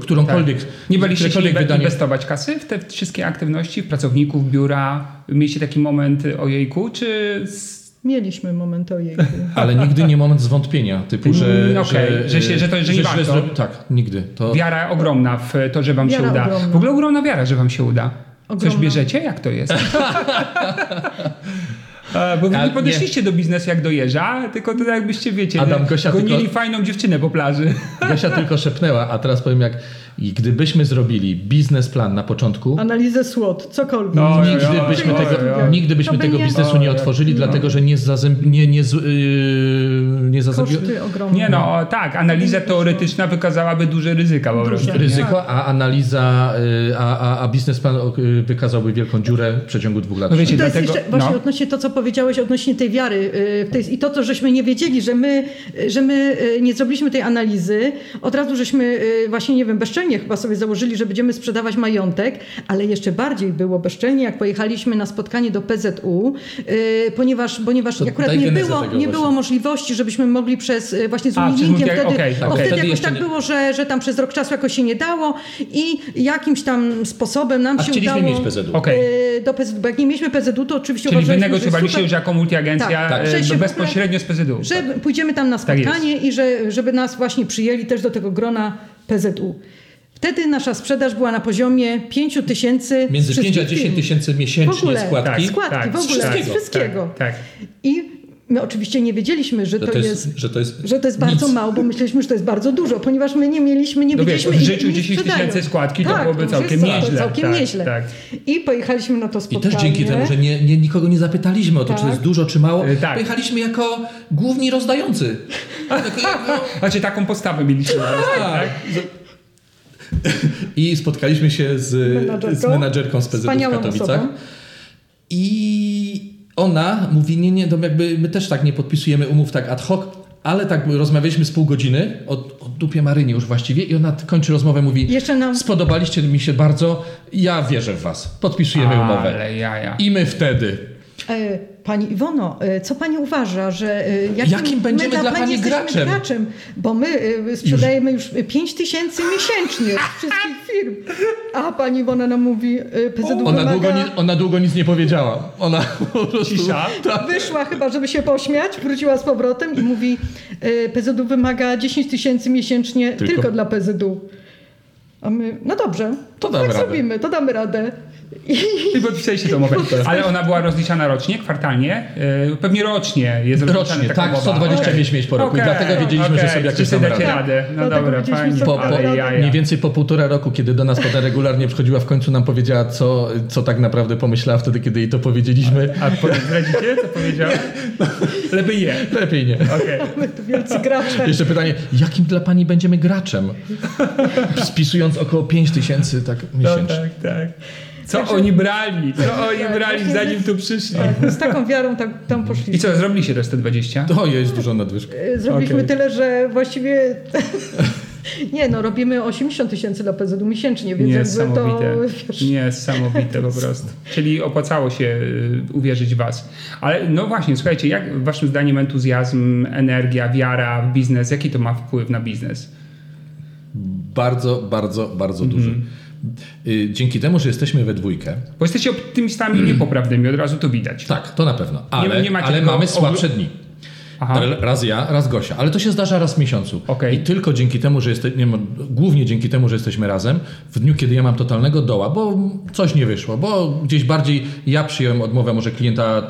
którąkolwiek. Nie byliście się inwestować kasy w te wszystkie aktywności, pracowników, biura? Mieliście taki moment, ojejku, czy... Mieliśmy moment ojejku. Ale nigdy nie moment zwątpienia, typu, że to nie warto. Tak, nigdy. To... Wiara ogromna w to, że wam wiara się uda. Ogromna. W ogóle ogromna wiara, że wam się uda. Ogromna. Coś bierzecie? Jak to jest? Bo wy nie podeszliście do biznesu jak do jeża, tylko to jakbyście, wiecie, Adam, Gosia gonili tylko... fajną dziewczynę po plaży. Gosia tylko szepnęła, a teraz powiem jak... I gdybyśmy zrobili biznesplan na początku... Analizę SWOT, cokolwiek. No, nigdy byśmy tego biznesu nie otworzyli, dlatego że koszty ogromne. Nie no, tak, analiza teoretyczna wykazałaby duże ryzyka. Ryzyko, a analiza, a biznesplan wykazałby wielką dziurę w przeciągu 2 lat. No wiecie, to jest dlatego, jeszcze, właśnie odnośnie to, co powiedziałeś, odnośnie tej wiary i to, co żeśmy nie wiedzieli, że my nie zrobiliśmy tej analizy, od razu żeśmy właśnie, nie wiem, bezczelnie chyba sobie założyli, że będziemy sprzedawać majątek, ale jeszcze bardziej było bezczelnie, jak pojechaliśmy na spotkanie do PZU, ponieważ akurat nie było możliwości, żebyśmy mogli przez właśnie z Unilinkiem wtedy jakoś było, że tam przez rok czasu jakoś się nie dało i jakimś tam sposobem nam się udało mieć PZU. Do PZU. Bo jak nie mieliśmy PZU, to oczywiście wynegocjowaliście już jako multiagencja bezpośrednio z PZU. Że pójdziemy tam na spotkanie i żeby nas właśnie przyjęli też do tego grona PZU. Wtedy nasza sprzedaż była na poziomie 5 000. Między 5 a 10 tysięcy miesięcznie w ogóle, składki, w ogóle, wszystkiego. Tak. I my oczywiście nie wiedzieliśmy, że to jest bardzo mało, bo myśleliśmy, że to jest bardzo dużo, ponieważ my nie wiedzieliśmy... W życiu 10 tysięcy składki to byłoby całkiem nieźle. Tak. I pojechaliśmy na to spotkanie. I też dzięki temu, że nikogo nie zapytaliśmy o to, czy to jest dużo, czy mało. Pojechaliśmy jako główni rozdający. Znaczy taką postawę mieliśmy. I spotkaliśmy się z menadżerką z PZU w Katowicach. I ona mówi, nie, to jakby my też tak nie podpisujemy umów tak ad hoc, ale tak rozmawialiśmy z pół godziny o dupie Marynie już właściwie i ona kończy rozmowę, mówi, spodobaliście mi się bardzo, ja wierzę w was, podpisujemy umowę. Ale jaja. I my wtedy... Pani Iwono, co Pani uważa, że jakim będziemy dla Pani graczem? Bo my sprzedajemy już 5 000 miesięcznie z wszystkich firm. A Pani Iwona nam mówi, PZU ona długo nic nie powiedziała. Ona po prostu wyszła chyba, żeby się pośmiać, wróciła z powrotem i mówi, PZU wymaga 10 000 miesięcznie tylko dla PZU. A my, no dobrze, to damy radę. I podpisaliście tą umowę. Ale ona była rozliczana rocznie, kwartalnie? Pewnie rocznie jest rozliczana taka umowa. 125 po roku. I dlatego wiedzieliśmy, że sobie jakoś tam radę. No dobra, fajnie. Mniej więcej po 1,5 roku, kiedy do nas potem regularnie przychodziła, w końcu nam powiedziała, co tak naprawdę pomyślała wtedy, kiedy jej to powiedzieliśmy. A zdradzicie, co powiedziała? Lepiej nie. Lepiej nie. My tu wielcy gracze. Jeszcze pytanie, jakim dla Pani będziemy graczem? Spisując około 5 000 tak miesięcznie. Tak. Co oni brali, zanim tu przyszli? Tak, z taką wiarą tam poszli. I co, zrobiliście te 120? To jest dużo nadwyżki. Zrobiliśmy tyle, że właściwie... robimy 80 000 dla PZU miesięcznie, więc niesamowite. Niesamowite po prostu. Czyli opłacało się uwierzyć w was. Ale no właśnie, słuchajcie, jak waszym zdaniem entuzjazm, energia, wiara w biznes, jaki to ma wpływ na biznes? Bardzo, bardzo, bardzo duży. Dzięki temu, że jesteśmy we dwójkę. Bo jesteście optymistami niepoprawnymi, od razu to widać. Tak, to na pewno. Ale, ale mamy słabsze dni. Aha. Raz ja, raz Gosia. Ale to się zdarza raz w miesiącu. Okay. I tylko dzięki temu, że głównie dzięki temu, że jesteśmy razem, w dniu, kiedy ja mam totalnego doła, bo coś nie wyszło, bo gdzieś bardziej ja przyjąłem odmowę może klienta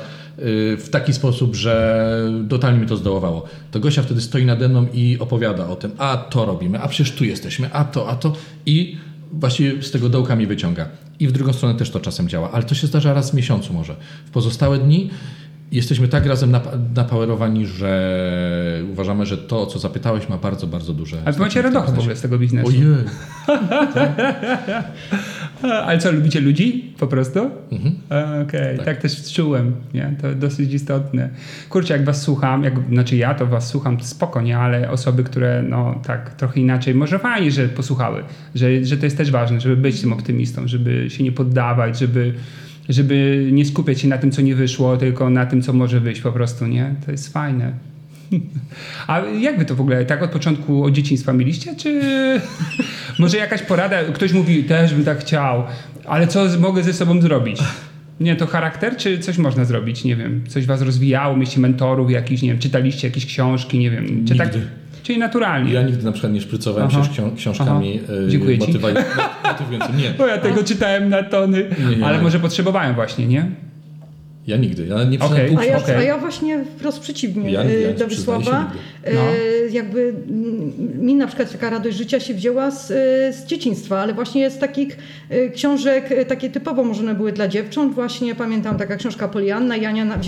w taki sposób, że totalnie mi to zdołowało. To Gosia wtedy stoi nade mną i opowiada o tym, a to robimy, a przecież tu jesteśmy, a to i właściwie z tego dołka mi wyciąga. I w drugą stronę też to czasem działa, ale to się zdarza raz w miesiącu może. W pozostałe dni jesteśmy tak razem napowerowani, że uważamy, że to, co zapytałeś, ma bardzo, bardzo duże... Ale wy macie radochę w ogóle z tego biznesu. Ojej. Ale co, lubicie ludzi po prostu? Mhm. Okej, tak też czułem. Nie? To dosyć istotne. Kurczę, jak was słucham, ja to was słucham, to spoko, nie? Ale osoby, które trochę inaczej, może fajnie, że posłuchały, że to jest też ważne, żeby być tym optymistą, żeby się nie poddawać, żeby nie skupiać się na tym, co nie wyszło, tylko na tym, co może wyjść po prostu, nie? To jest fajne. A jak wy to w ogóle, tak od początku od dzieciństwa mieliście, czy może jakaś porada? Ktoś mówi, też bym tak chciał, ale co mogę ze sobą zrobić? Nie, to charakter, czy coś można zrobić? Nie wiem, coś was rozwijało, mieliście mentorów jakichś, nie wiem, czytaliście jakieś książki, nie wiem. Nigdy. Czy tak, czyli naturalnie. Ja nigdy na przykład nie szprycowałem się książkami motywującymi. Nie. Bo ja tego czytałem na tony, nie. Ale może potrzebowałem właśnie, nie? Ja nigdy. Ja nie ja właśnie wprost przeciwnie do Wiesława. Jakby mi na przykład taka radość życia się wzięła z dzieciństwa, ale właśnie z takich książek, takie typowo może one były dla dziewcząt. Właśnie pamiętam taka książka Polianna i Ania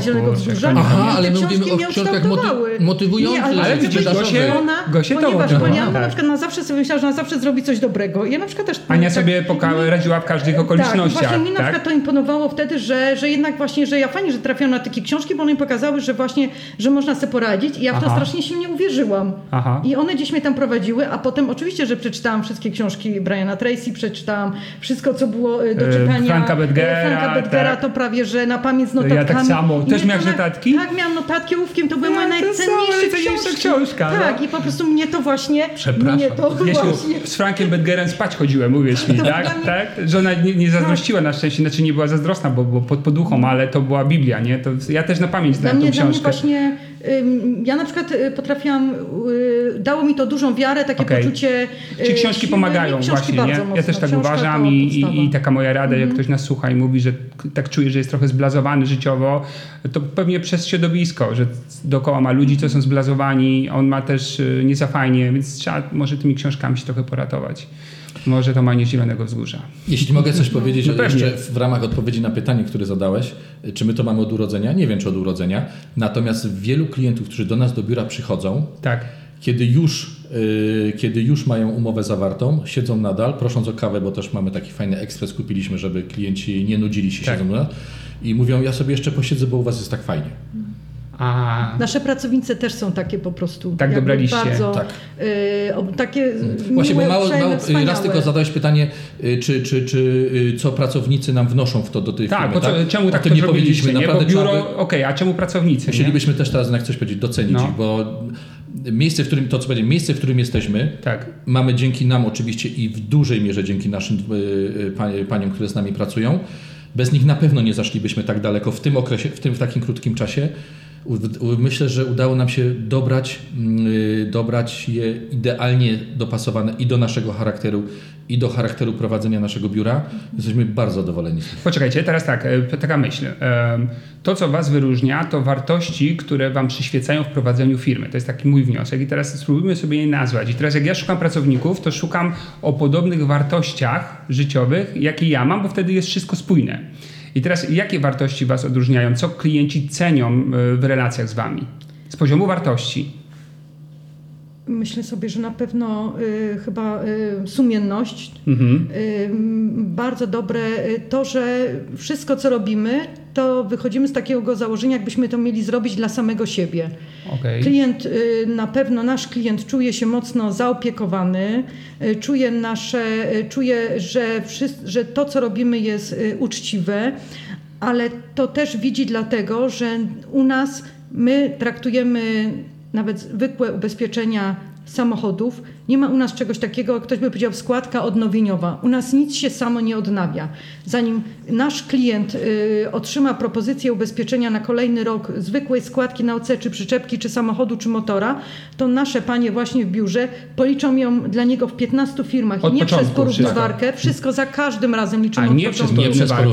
z Zielonego Wzgórza. Aha, ale my mówimy o książkach motywujących. Nie, ale ponieważ Polianna na przykład na zawsze sobie myślała, że na zawsze zrobi coś dobrego. Ja na przykład też... Ania sobie radziła w każdych okolicznościach. Tak, właśnie mi na przykład to imponowało wtedy, że jednak właśnie, że ja fajnie, że trafiłam na takie książki, bo one mi pokazały, że właśnie, że można sobie poradzić i ja w to strasznie silnie uwierzyłam. Aha. I one gdzieś mnie tam prowadziły, a potem oczywiście, że przeczytałam wszystkie książki Briana Tracy, przeczytałam wszystko, co było do czytania. Franka Bettgera, tak. To prawie, że na pamięć z notatkami. Ja tak samo. Też miałeś notatki? Tak, miałam notatki ołówkiem, to były moje najcenniejsze książka. Tak, no. I po prostu mnie to właśnie... Przepraszam. Z Frankiem Bettgerem spać chodziłem, uwierz mi, tak? Żona nie zazdrościła na szczęście, znaczy nie była zazdrosna, bo pod duchom, ale to była Biblia, nie? To ja też na pamięć znam tą książkę. Dla mnie właśnie, ja na przykład potrafiłam, dało mi to dużą wiarę, takie poczucie... Czy książki pomagają właśnie, nie? Mocno. Ja też tak uważam i taka moja rada, jak ktoś nas słucha i mówi, że tak czuje, że jest trochę zblazowany życiowo, to pewnie przez środowisko, że dookoła ma ludzi, co są zblazowani, on ma też nie za fajnie, więc trzeba może tymi książkami się trochę poratować. Może to Ania z Zielonego Wzgórza. Jeśli mogę coś powiedzieć jeszcze w ramach odpowiedzi na pytanie, które zadałeś, czy my to mamy od urodzenia? Nie wiem, czy od urodzenia. Natomiast wielu klientów, którzy do nas do biura przychodzą, kiedy już mają umowę zawartą, siedzą nadal, prosząc o kawę, bo też mamy taki fajny ekspres, kupiliśmy, żeby klienci nie nudzili się, siedzą nadal i mówią, ja sobie jeszcze posiedzę, bo u was jest tak fajnie. Nasze pracownice też są takie po prostu. Tak dobraliście. Bardzo, takie właśnie, bo mało raz tylko zadałeś pytanie, czy co pracownicy nam wnoszą w to do tej firmy. Czemu tak to nie powiedzieliśmy? Naprawdę, biuro, a czemu pracownicy? Musielibyśmy też teraz, jak coś powiedzieć, docenić ich, bo miejsce, w którym jesteśmy, mamy dzięki nam oczywiście i w dużej mierze dzięki naszym paniom, które z nami pracują. Bez nich na pewno nie zaszlibyśmy tak daleko w tym okresie, w takim krótkim czasie. Myślę, że udało nam się dobrać je idealnie dopasowane i do naszego charakteru, i do charakteru prowadzenia naszego biura. Jesteśmy bardzo zadowoleni. Poczekajcie, teraz taka myśl. To, co was wyróżnia, to wartości, które wam przyświecają w prowadzeniu firmy. To jest taki mój wniosek i teraz spróbujmy sobie je nazwać. I teraz jak ja szukam pracowników, to szukam o podobnych wartościach życiowych, jakie ja mam, bo wtedy jest wszystko spójne. I teraz jakie wartości was odróżniają? Co klienci cenią w relacjach z wami? Z poziomu wartości. Myślę sobie, że na pewno sumienność. Mhm. Bardzo dobre to, że wszystko co robimy, to wychodzimy z takiego założenia, jakbyśmy to mieli zrobić dla samego siebie. Okay. Nasz klient czuje się mocno zaopiekowany, czuje, że to co robimy jest uczciwe, ale to też widzi dlatego, że u nas my traktujemy nawet zwykłe ubezpieczenia samochodów. Nie ma u nas czegoś takiego, ktoś by powiedział, składka odnowieniowa. U nas nic się samo nie odnawia. Zanim nasz klient otrzyma propozycję ubezpieczenia na kolejny rok zwykłej składki na OC, czy przyczepki, czy samochodu, czy motora, to nasze panie właśnie w biurze policzą ją dla niego w 15 firmach. I nie przez porównywarkę. Wszystko za każdym razem liczymy od początku.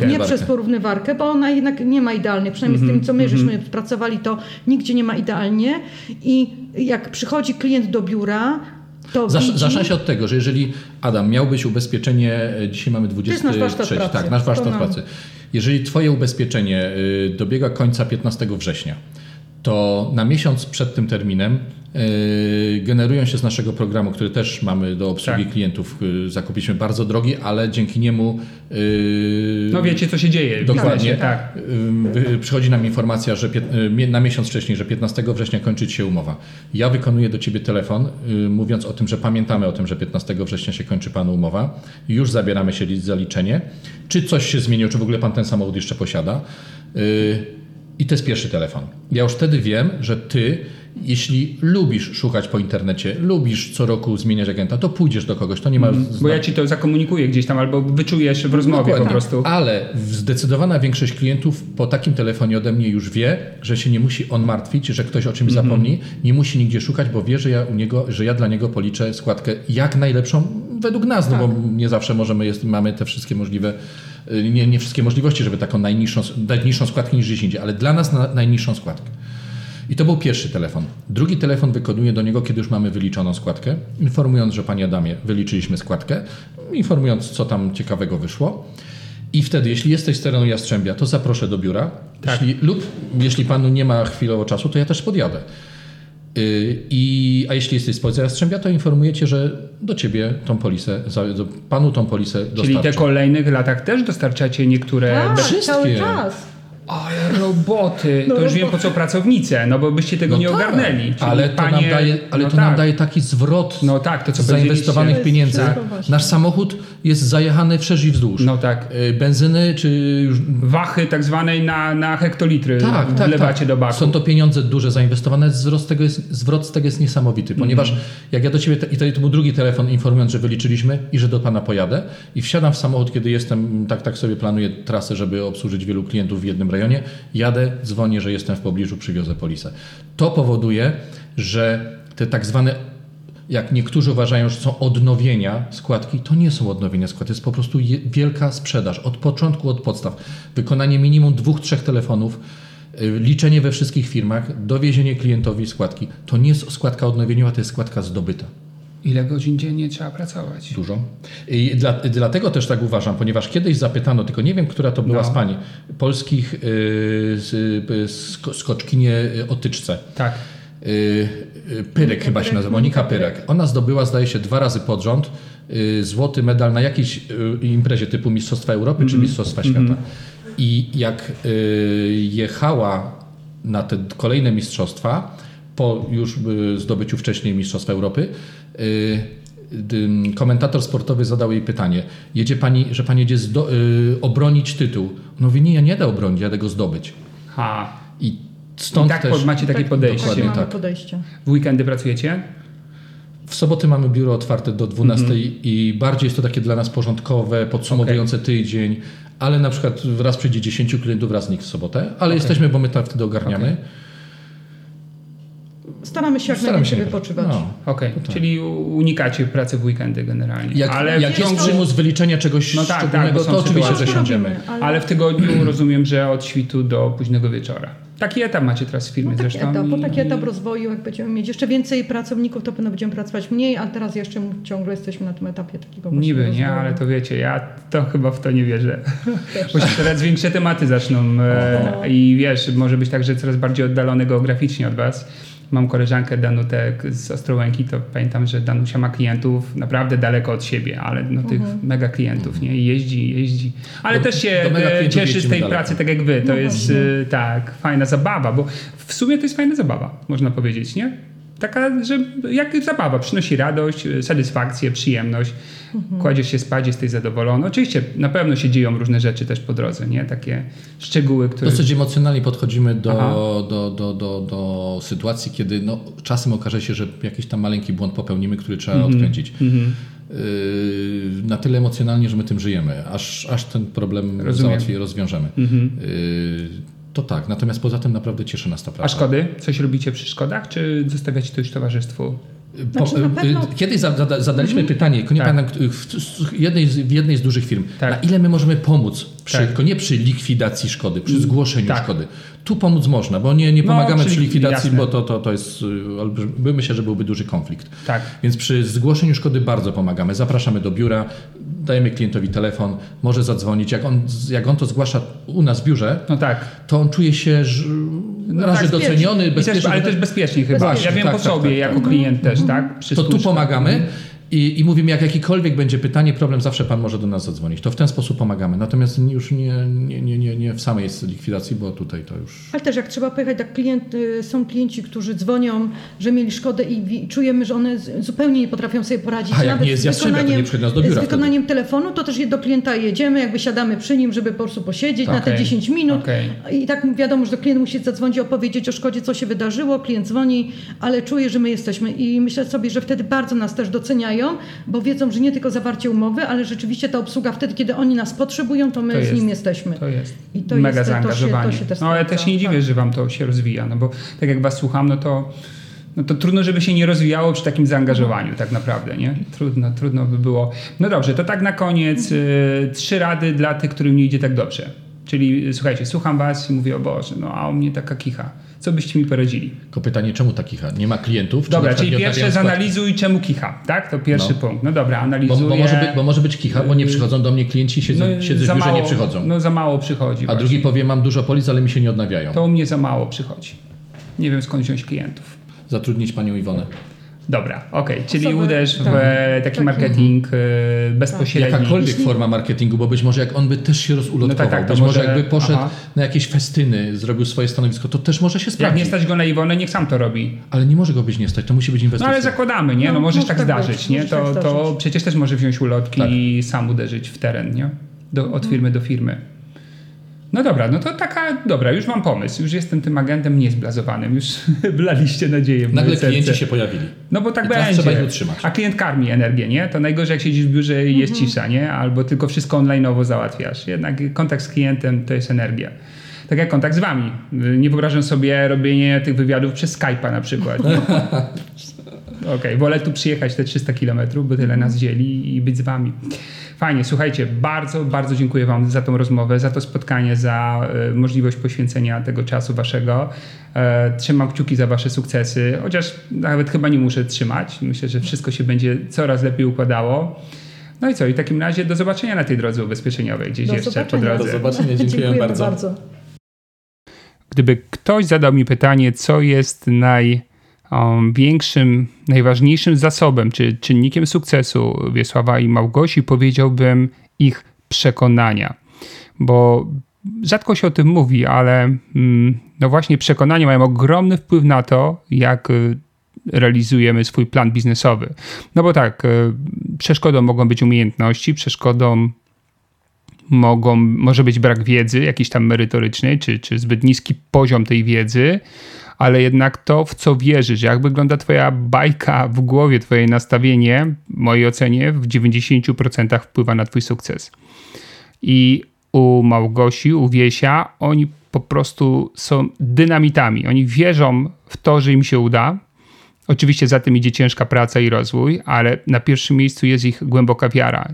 Nie przez porównywarkę, bo ona jednak nie ma idealnych. Przynajmniej z tym, co my żeśmy pracowali, to nigdzie nie ma idealnie. I jak przychodzi klient do biura, zaczyna się od tego, że jeżeli Adam miałbyś ubezpieczenie, dzisiaj mamy 23, nasz warsztat pracy. Jeżeli twoje ubezpieczenie dobiega końca 15 września, to na miesiąc przed tym terminem generują się z naszego programu, który też mamy do obsługi klientów. Zakupiliśmy bardzo drogi, ale dzięki niemu wiecie co się dzieje. Dokładnie. Przychodzi nam informacja, że na miesiąc wcześniej, że 15 września kończy się umowa. Ja wykonuję do ciebie telefon, mówiąc o tym, że pamiętamy o tym, że 15 września się kończy panu umowa. Już zabieramy się za liczenie. Czy coś się zmieniło, czy w ogóle pan ten samochód jeszcze posiada. I to jest pierwszy telefon. Ja już wtedy wiem, że ty, jeśli lubisz szukać po internecie, lubisz co roku zmieniać agenta, to pójdziesz do kogoś, to nie ma... Bo ja ci to zakomunikuję gdzieś tam, albo wyczujesz w rozmowie. Dokładnie, po prostu. Ale zdecydowana większość klientów po takim telefonie ode mnie już wie, że się nie musi on martwić, że ktoś o czymś zapomni, nie musi nigdzie szukać, bo wie, że ja u niego, że ja dla niego policzę składkę jak najlepszą według nas, bo nie zawsze mamy te wszystkie możliwe... Nie wszystkie możliwości, żeby taką najniższą składkę niż gdzieś indziej, ale dla nas najniższą składkę. I to był pierwszy telefon. Drugi telefon wykonuję do niego, kiedy już mamy wyliczoną składkę, informując, że panie Adamie, wyliczyliśmy składkę, informując, co tam ciekawego wyszło. I wtedy, jeśli jesteś z terenu Jastrzębia, to zaproszę do biura. Tak. Jeśli panu nie ma chwilowo czasu, to ja też podjadę. A jeśli jesteś spoza Jastrzębia, to informuję cię, że do ciebie tą polisę, panu tą polisę dostarczę. Czyli te kolejnych latach też dostarczacie niektóre... Wszystkie. Cały czas. Ale roboty. No to już wiem, po co pracownice, no bo byście tego nie ogarnęli. Czyli ale to, nam, daje, ale to nam daje taki zwrot z zainwestowanych pieniędzy. Tak. Nasz samochód jest zajechany wszerz i wzdłuż. Benzyny czy... Wachy tak zwanej na hektolitry wlewacie do baku. Są to pieniądze duże zainwestowane. Zwrot z tego jest niesamowity, ponieważ jak ja do ciebie... I to był drugi telefon informując, że wyliczyliśmy i że do pana pojadę i wsiadam w samochód, kiedy jestem... Tak sobie planuję trasę, żeby obsłużyć wielu klientów w jednym rejonie. Jadę, dzwonię, że jestem w pobliżu, przywiozę polisę. To powoduje, że te tak zwane, jak niektórzy uważają, że są odnowienia składki, to nie są odnowienia składki, to jest po prostu wielka sprzedaż. Od początku, od podstaw. Wykonanie minimum 2-3 telefonów, liczenie we wszystkich firmach, dowiezienie klientowi składki. To nie jest składka odnowieniowa, to jest składka zdobyta. Ile godzin dziennie trzeba pracować? Dużo. I dlatego też tak uważam, ponieważ kiedyś zapytano, tylko nie wiem, która to była z pani, polskich skoczkinie otyczce. Tak. Pyrek chyba się nazywa, Monika Pyrek. Ona zdobyła, zdaje się, 2 razy pod rząd złoty medal na jakiejś imprezie typu Mistrzostwa Europy czy Mistrzostwa Świata. I jak jechała na te kolejne mistrzostwa, po już zdobyciu wcześniej Mistrzostw Europy, komentator sportowy zadał jej pytanie. Jedzie pani, że pani jedzie obronić tytuł. No mówi, nie, ja nie da obronić, ja go zdobyć. I stąd i tak też... macie takie podejście. Dokładnie tak. Podejście. W weekendy pracujecie? W soboty mamy biuro otwarte do 12 i bardziej jest to takie dla nas porządkowe, podsumowujące tydzień, ale na przykład raz przyjdzie 10 klientów, raz nikt w sobotę, ale jesteśmy, bo my tam wtedy ogarniamy. Staramy się jak najlepiej wypoczywać. No, czyli unikacie pracy w weekendy generalnie. Jak jest przymus wyliczenia czegoś szczególnego, to oczywiście, że siądziemy. Ale w tygodniu rozumiem, że od świtu do późnego wieczora. Taki etap macie teraz w firmie zresztą. Taki etap rozwoju, jak będziemy mieć jeszcze więcej pracowników, to pewno będziemy pracować mniej, a teraz jeszcze ciągle jesteśmy na tym etapie takiego właśnie niby rozwoju. Nie, ale to wiecie, ja to chyba w to nie wierzę. Bo się teraz większe tematy zaczną i wiesz, może być tak, że coraz bardziej oddalone geograficznie od was. Mam koleżankę Danutę z Ostrołęki, to pamiętam, że Danusia ma klientów naprawdę daleko od siebie, ale tych mega klientów, nie? I jeździ. Ale też się cieszy z tej pracy tak jak wy. To jest fajna zabawa, bo w sumie to jest fajna zabawa, można powiedzieć, nie? Taka, że jak zabawa, przynosi radość, satysfakcję, przyjemność. Kładziesz się spać, jesteś zadowolony. Oczywiście na pewno się dzieją różne rzeczy też po drodze, nie? Takie szczegóły, które... Dosyć emocjonalnie podchodzimy do sytuacji, kiedy czasem okaże się, że jakiś tam maleńki błąd popełnimy, który trzeba odkręcić. Na tyle emocjonalnie, że my tym żyjemy. Aż ten problem rozwiążemy. To tak, natomiast poza tym naprawdę cieszy nas ta praca. A szkody? Coś robicie przy szkodach, czy zostawiacie to już towarzystwu? Kiedyś zadaliśmy pytanie, w jednej z dużych firm, na ile my możemy pomóc, nie przy likwidacji szkody, przy zgłoszeniu szkody. Tu pomóc można, bo nie pomagamy przy likwidacji, bo to jest, myślę, że byłby duży konflikt. Więc przy zgłoszeniu szkody bardzo pomagamy. Zapraszamy do biura, dajemy klientowi telefon, może zadzwonić. Jak on to zgłasza u nas w biurze, to on czuje się doceniony, bezpieczny. Ale też bezpieczny chyba. Ja wiem po sobie, jako klient też. Tak? To tu pomagamy. I mówimy, jak jakikolwiek będzie pytanie, problem, zawsze pan może do nas zadzwonić. To w ten sposób pomagamy. Natomiast już nie w samej likwidacji, bo tutaj to już... Ale też jak trzeba pojechać, tak są klienci, którzy dzwonią, że mieli szkodę i czujemy, że one zupełnie nie potrafią sobie poradzić. A jak nie jest z Jastrzębia, to nie przychodzi nas do biura. Z wykonaniem telefonu, to też do klienta jedziemy, jakby siadamy przy nim, żeby po prostu posiedzieć na te 10 minut. I tak wiadomo, że klient musi zadzwonić, opowiedzieć o szkodzie, co się wydarzyło. Klient dzwoni, ale czuje, że my jesteśmy. I myślę sobie, że wtedy bardzo nas też doceniają, bo wiedzą, że nie tylko zawarcie umowy, ale rzeczywiście ta obsługa wtedy, kiedy oni nas potrzebują, to my to z nim jesteśmy. To jest i to mega jest, zaangażowanie. To się też no, ale też nie dziwię, że wam to się rozwija, no bo tak jak was słucham, no to trudno, żeby się nie rozwijało przy takim zaangażowaniu tak naprawdę, nie? Trudno by było. No dobrze, to tak na koniec trzy rady dla tych, którym nie idzie tak dobrze. Czyli słuchajcie, słucham was i mówię, o Boże, no a u mnie taka kicha. Co byście mi poradzili? Tylko pytanie, czemu ta kicha? Nie ma klientów? Dobra, czyli pierwsze zanalizuj, czemu kicha, tak? To pierwszy punkt. No dobra, analizuję. Bo może być kicha, bo nie przychodzą do mnie klienci, siedzę w biurze, nie przychodzą. No za mało przychodzi. A właśnie. Drugi powie, mam dużo polis, ale mi się nie odnawiają. To u mnie za mało przychodzi. Nie wiem, skąd wziąć klientów. Zatrudnić panią Iwonę. Dobra, okej. Czyli uderz w taki marketing bezpośredni. Jakakolwiek forma marketingu, bo być może jak on by też się rozulotkował, może jakby poszedł na jakieś festyny, zrobił swoje stanowisko, to też może się sprawdzić. Jak nie stać go na Iwonę, niech sam to robi. Ale nie może go być nie stać, to musi być inwestycja. No ale zakładamy, nie? No może tak zdarzyć, nie? To przecież też może wziąć ulotki i sam uderzyć w teren, nie? Od firmy do firmy. No dobra, no to już mam pomysł. Już jestem tym agentem niezblazowanym. Już blaliście nadzieję w nagle klienci serce. Się pojawili. No bo tak będzie. Trzeba ich utrzymać. A klient karmi energię, nie? To najgorzej, jak siedzisz w biurze i jest cisza, nie? Albo tylko wszystko online'owo załatwiasz. Jednak kontakt z klientem to jest energia. Tak jak kontakt z wami. Nie wyobrażam sobie robienia tych wywiadów przez Skype'a na przykład. Wolę tu przyjechać te 300 kilometrów, bo tyle nas dzieli i być z wami. Fajnie, słuchajcie, bardzo, bardzo dziękuję wam za tą rozmowę, za to spotkanie, za możliwość poświęcenia tego czasu waszego. Trzymam kciuki za wasze sukcesy, chociaż nawet chyba nie muszę trzymać. Myślę, że wszystko się będzie coraz lepiej układało. No i co, i w takim razie do zobaczenia na tej drodze ubezpieczeniowej gdzieś jeszcze po drodze. Do zobaczenia, dziękuję bardzo. Gdyby ktoś zadał mi pytanie, co jest najważniejszym zasobem czy czynnikiem sukcesu Wiesława i Małgosi, powiedziałbym ich przekonania. Bo rzadko się o tym mówi, ale no właśnie przekonania mają ogromny wpływ na to, jak realizujemy swój plan biznesowy. No bo tak, przeszkodą mogą być umiejętności, przeszkodą może być brak wiedzy jakiejś tam merytorycznej, czy zbyt niski poziom tej wiedzy, ale jednak to, w co wierzysz, jak wygląda twoja bajka w głowie, twoje nastawienie, w mojej ocenie, w 90% wpływa na twój sukces. I u Małgosi, u Wiesia, oni po prostu są dynamitami. Oni wierzą w to, że im się uda. Oczywiście za tym idzie ciężka praca i rozwój, ale na pierwszym miejscu jest ich głęboka wiara.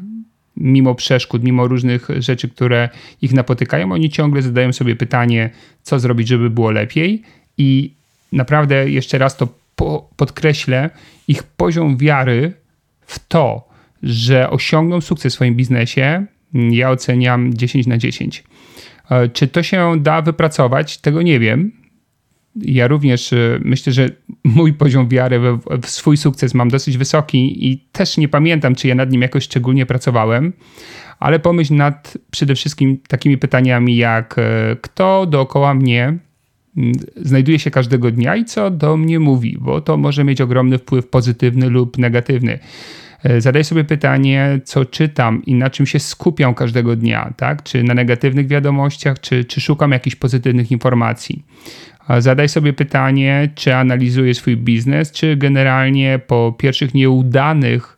Mimo przeszkód, mimo różnych rzeczy, które ich napotykają, oni ciągle zadają sobie pytanie, co zrobić, żeby było lepiej. I naprawdę jeszcze raz to podkreślę, ich poziom wiary w to, że osiągną sukces w swoim biznesie, ja oceniam 10 na 10. Czy to się da wypracować? Tego nie wiem. Ja również myślę, że mój poziom wiary w swój sukces mam dosyć wysoki i też nie pamiętam, czy ja nad nim jakoś szczególnie pracowałem, ale pomyśl nad przede wszystkim takimi pytaniami jak kto dookoła mnie znajduje się każdego dnia i co do mnie mówi, bo to może mieć ogromny wpływ pozytywny lub negatywny. Zadaj sobie pytanie, co czytam i na czym się skupiam każdego dnia, tak? Czy na negatywnych wiadomościach, czy szukam jakichś pozytywnych informacji. Zadaj sobie pytanie, czy analizuję swój biznes, czy generalnie po pierwszych nieudanych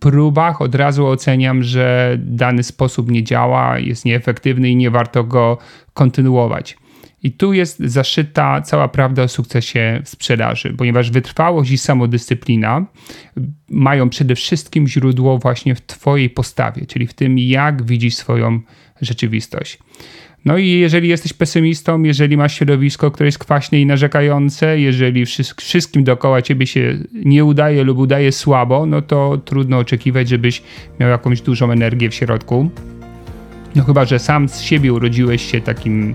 próbach od razu oceniam, że dany sposób nie działa, jest nieefektywny i nie warto go kontynuować. I tu jest zaszyta cała prawda o sukcesie w sprzedaży, ponieważ wytrwałość i samodyscyplina mają przede wszystkim źródło właśnie w twojej postawie, czyli w tym, jak widzisz swoją rzeczywistość. No i jeżeli jesteś pesymistą, jeżeli masz środowisko, które jest kwaśne i narzekające, jeżeli wszystkim dookoła ciebie się nie udaje lub udaje słabo, no to trudno oczekiwać, żebyś miał jakąś dużą energię w środku. No chyba, że sam z siebie urodziłeś się takim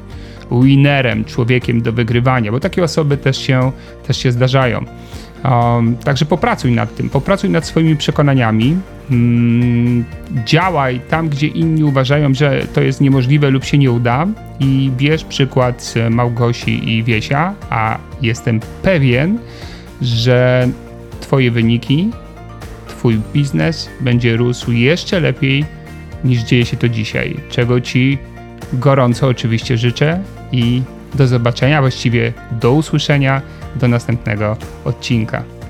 winerem, człowiekiem do wygrywania, bo takie osoby też się zdarzają. Także popracuj nad tym, popracuj nad swoimi przekonaniami, działaj tam, gdzie inni uważają, że to jest niemożliwe lub się nie uda, i bierz przykład z Małgosi i Wiesia, a jestem pewien, że twoje wyniki, twój biznes będzie rósł jeszcze lepiej niż dzieje się to dzisiaj, czego ci gorąco oczywiście życzę i do zobaczenia, właściwie do usłyszenia do następnego odcinka.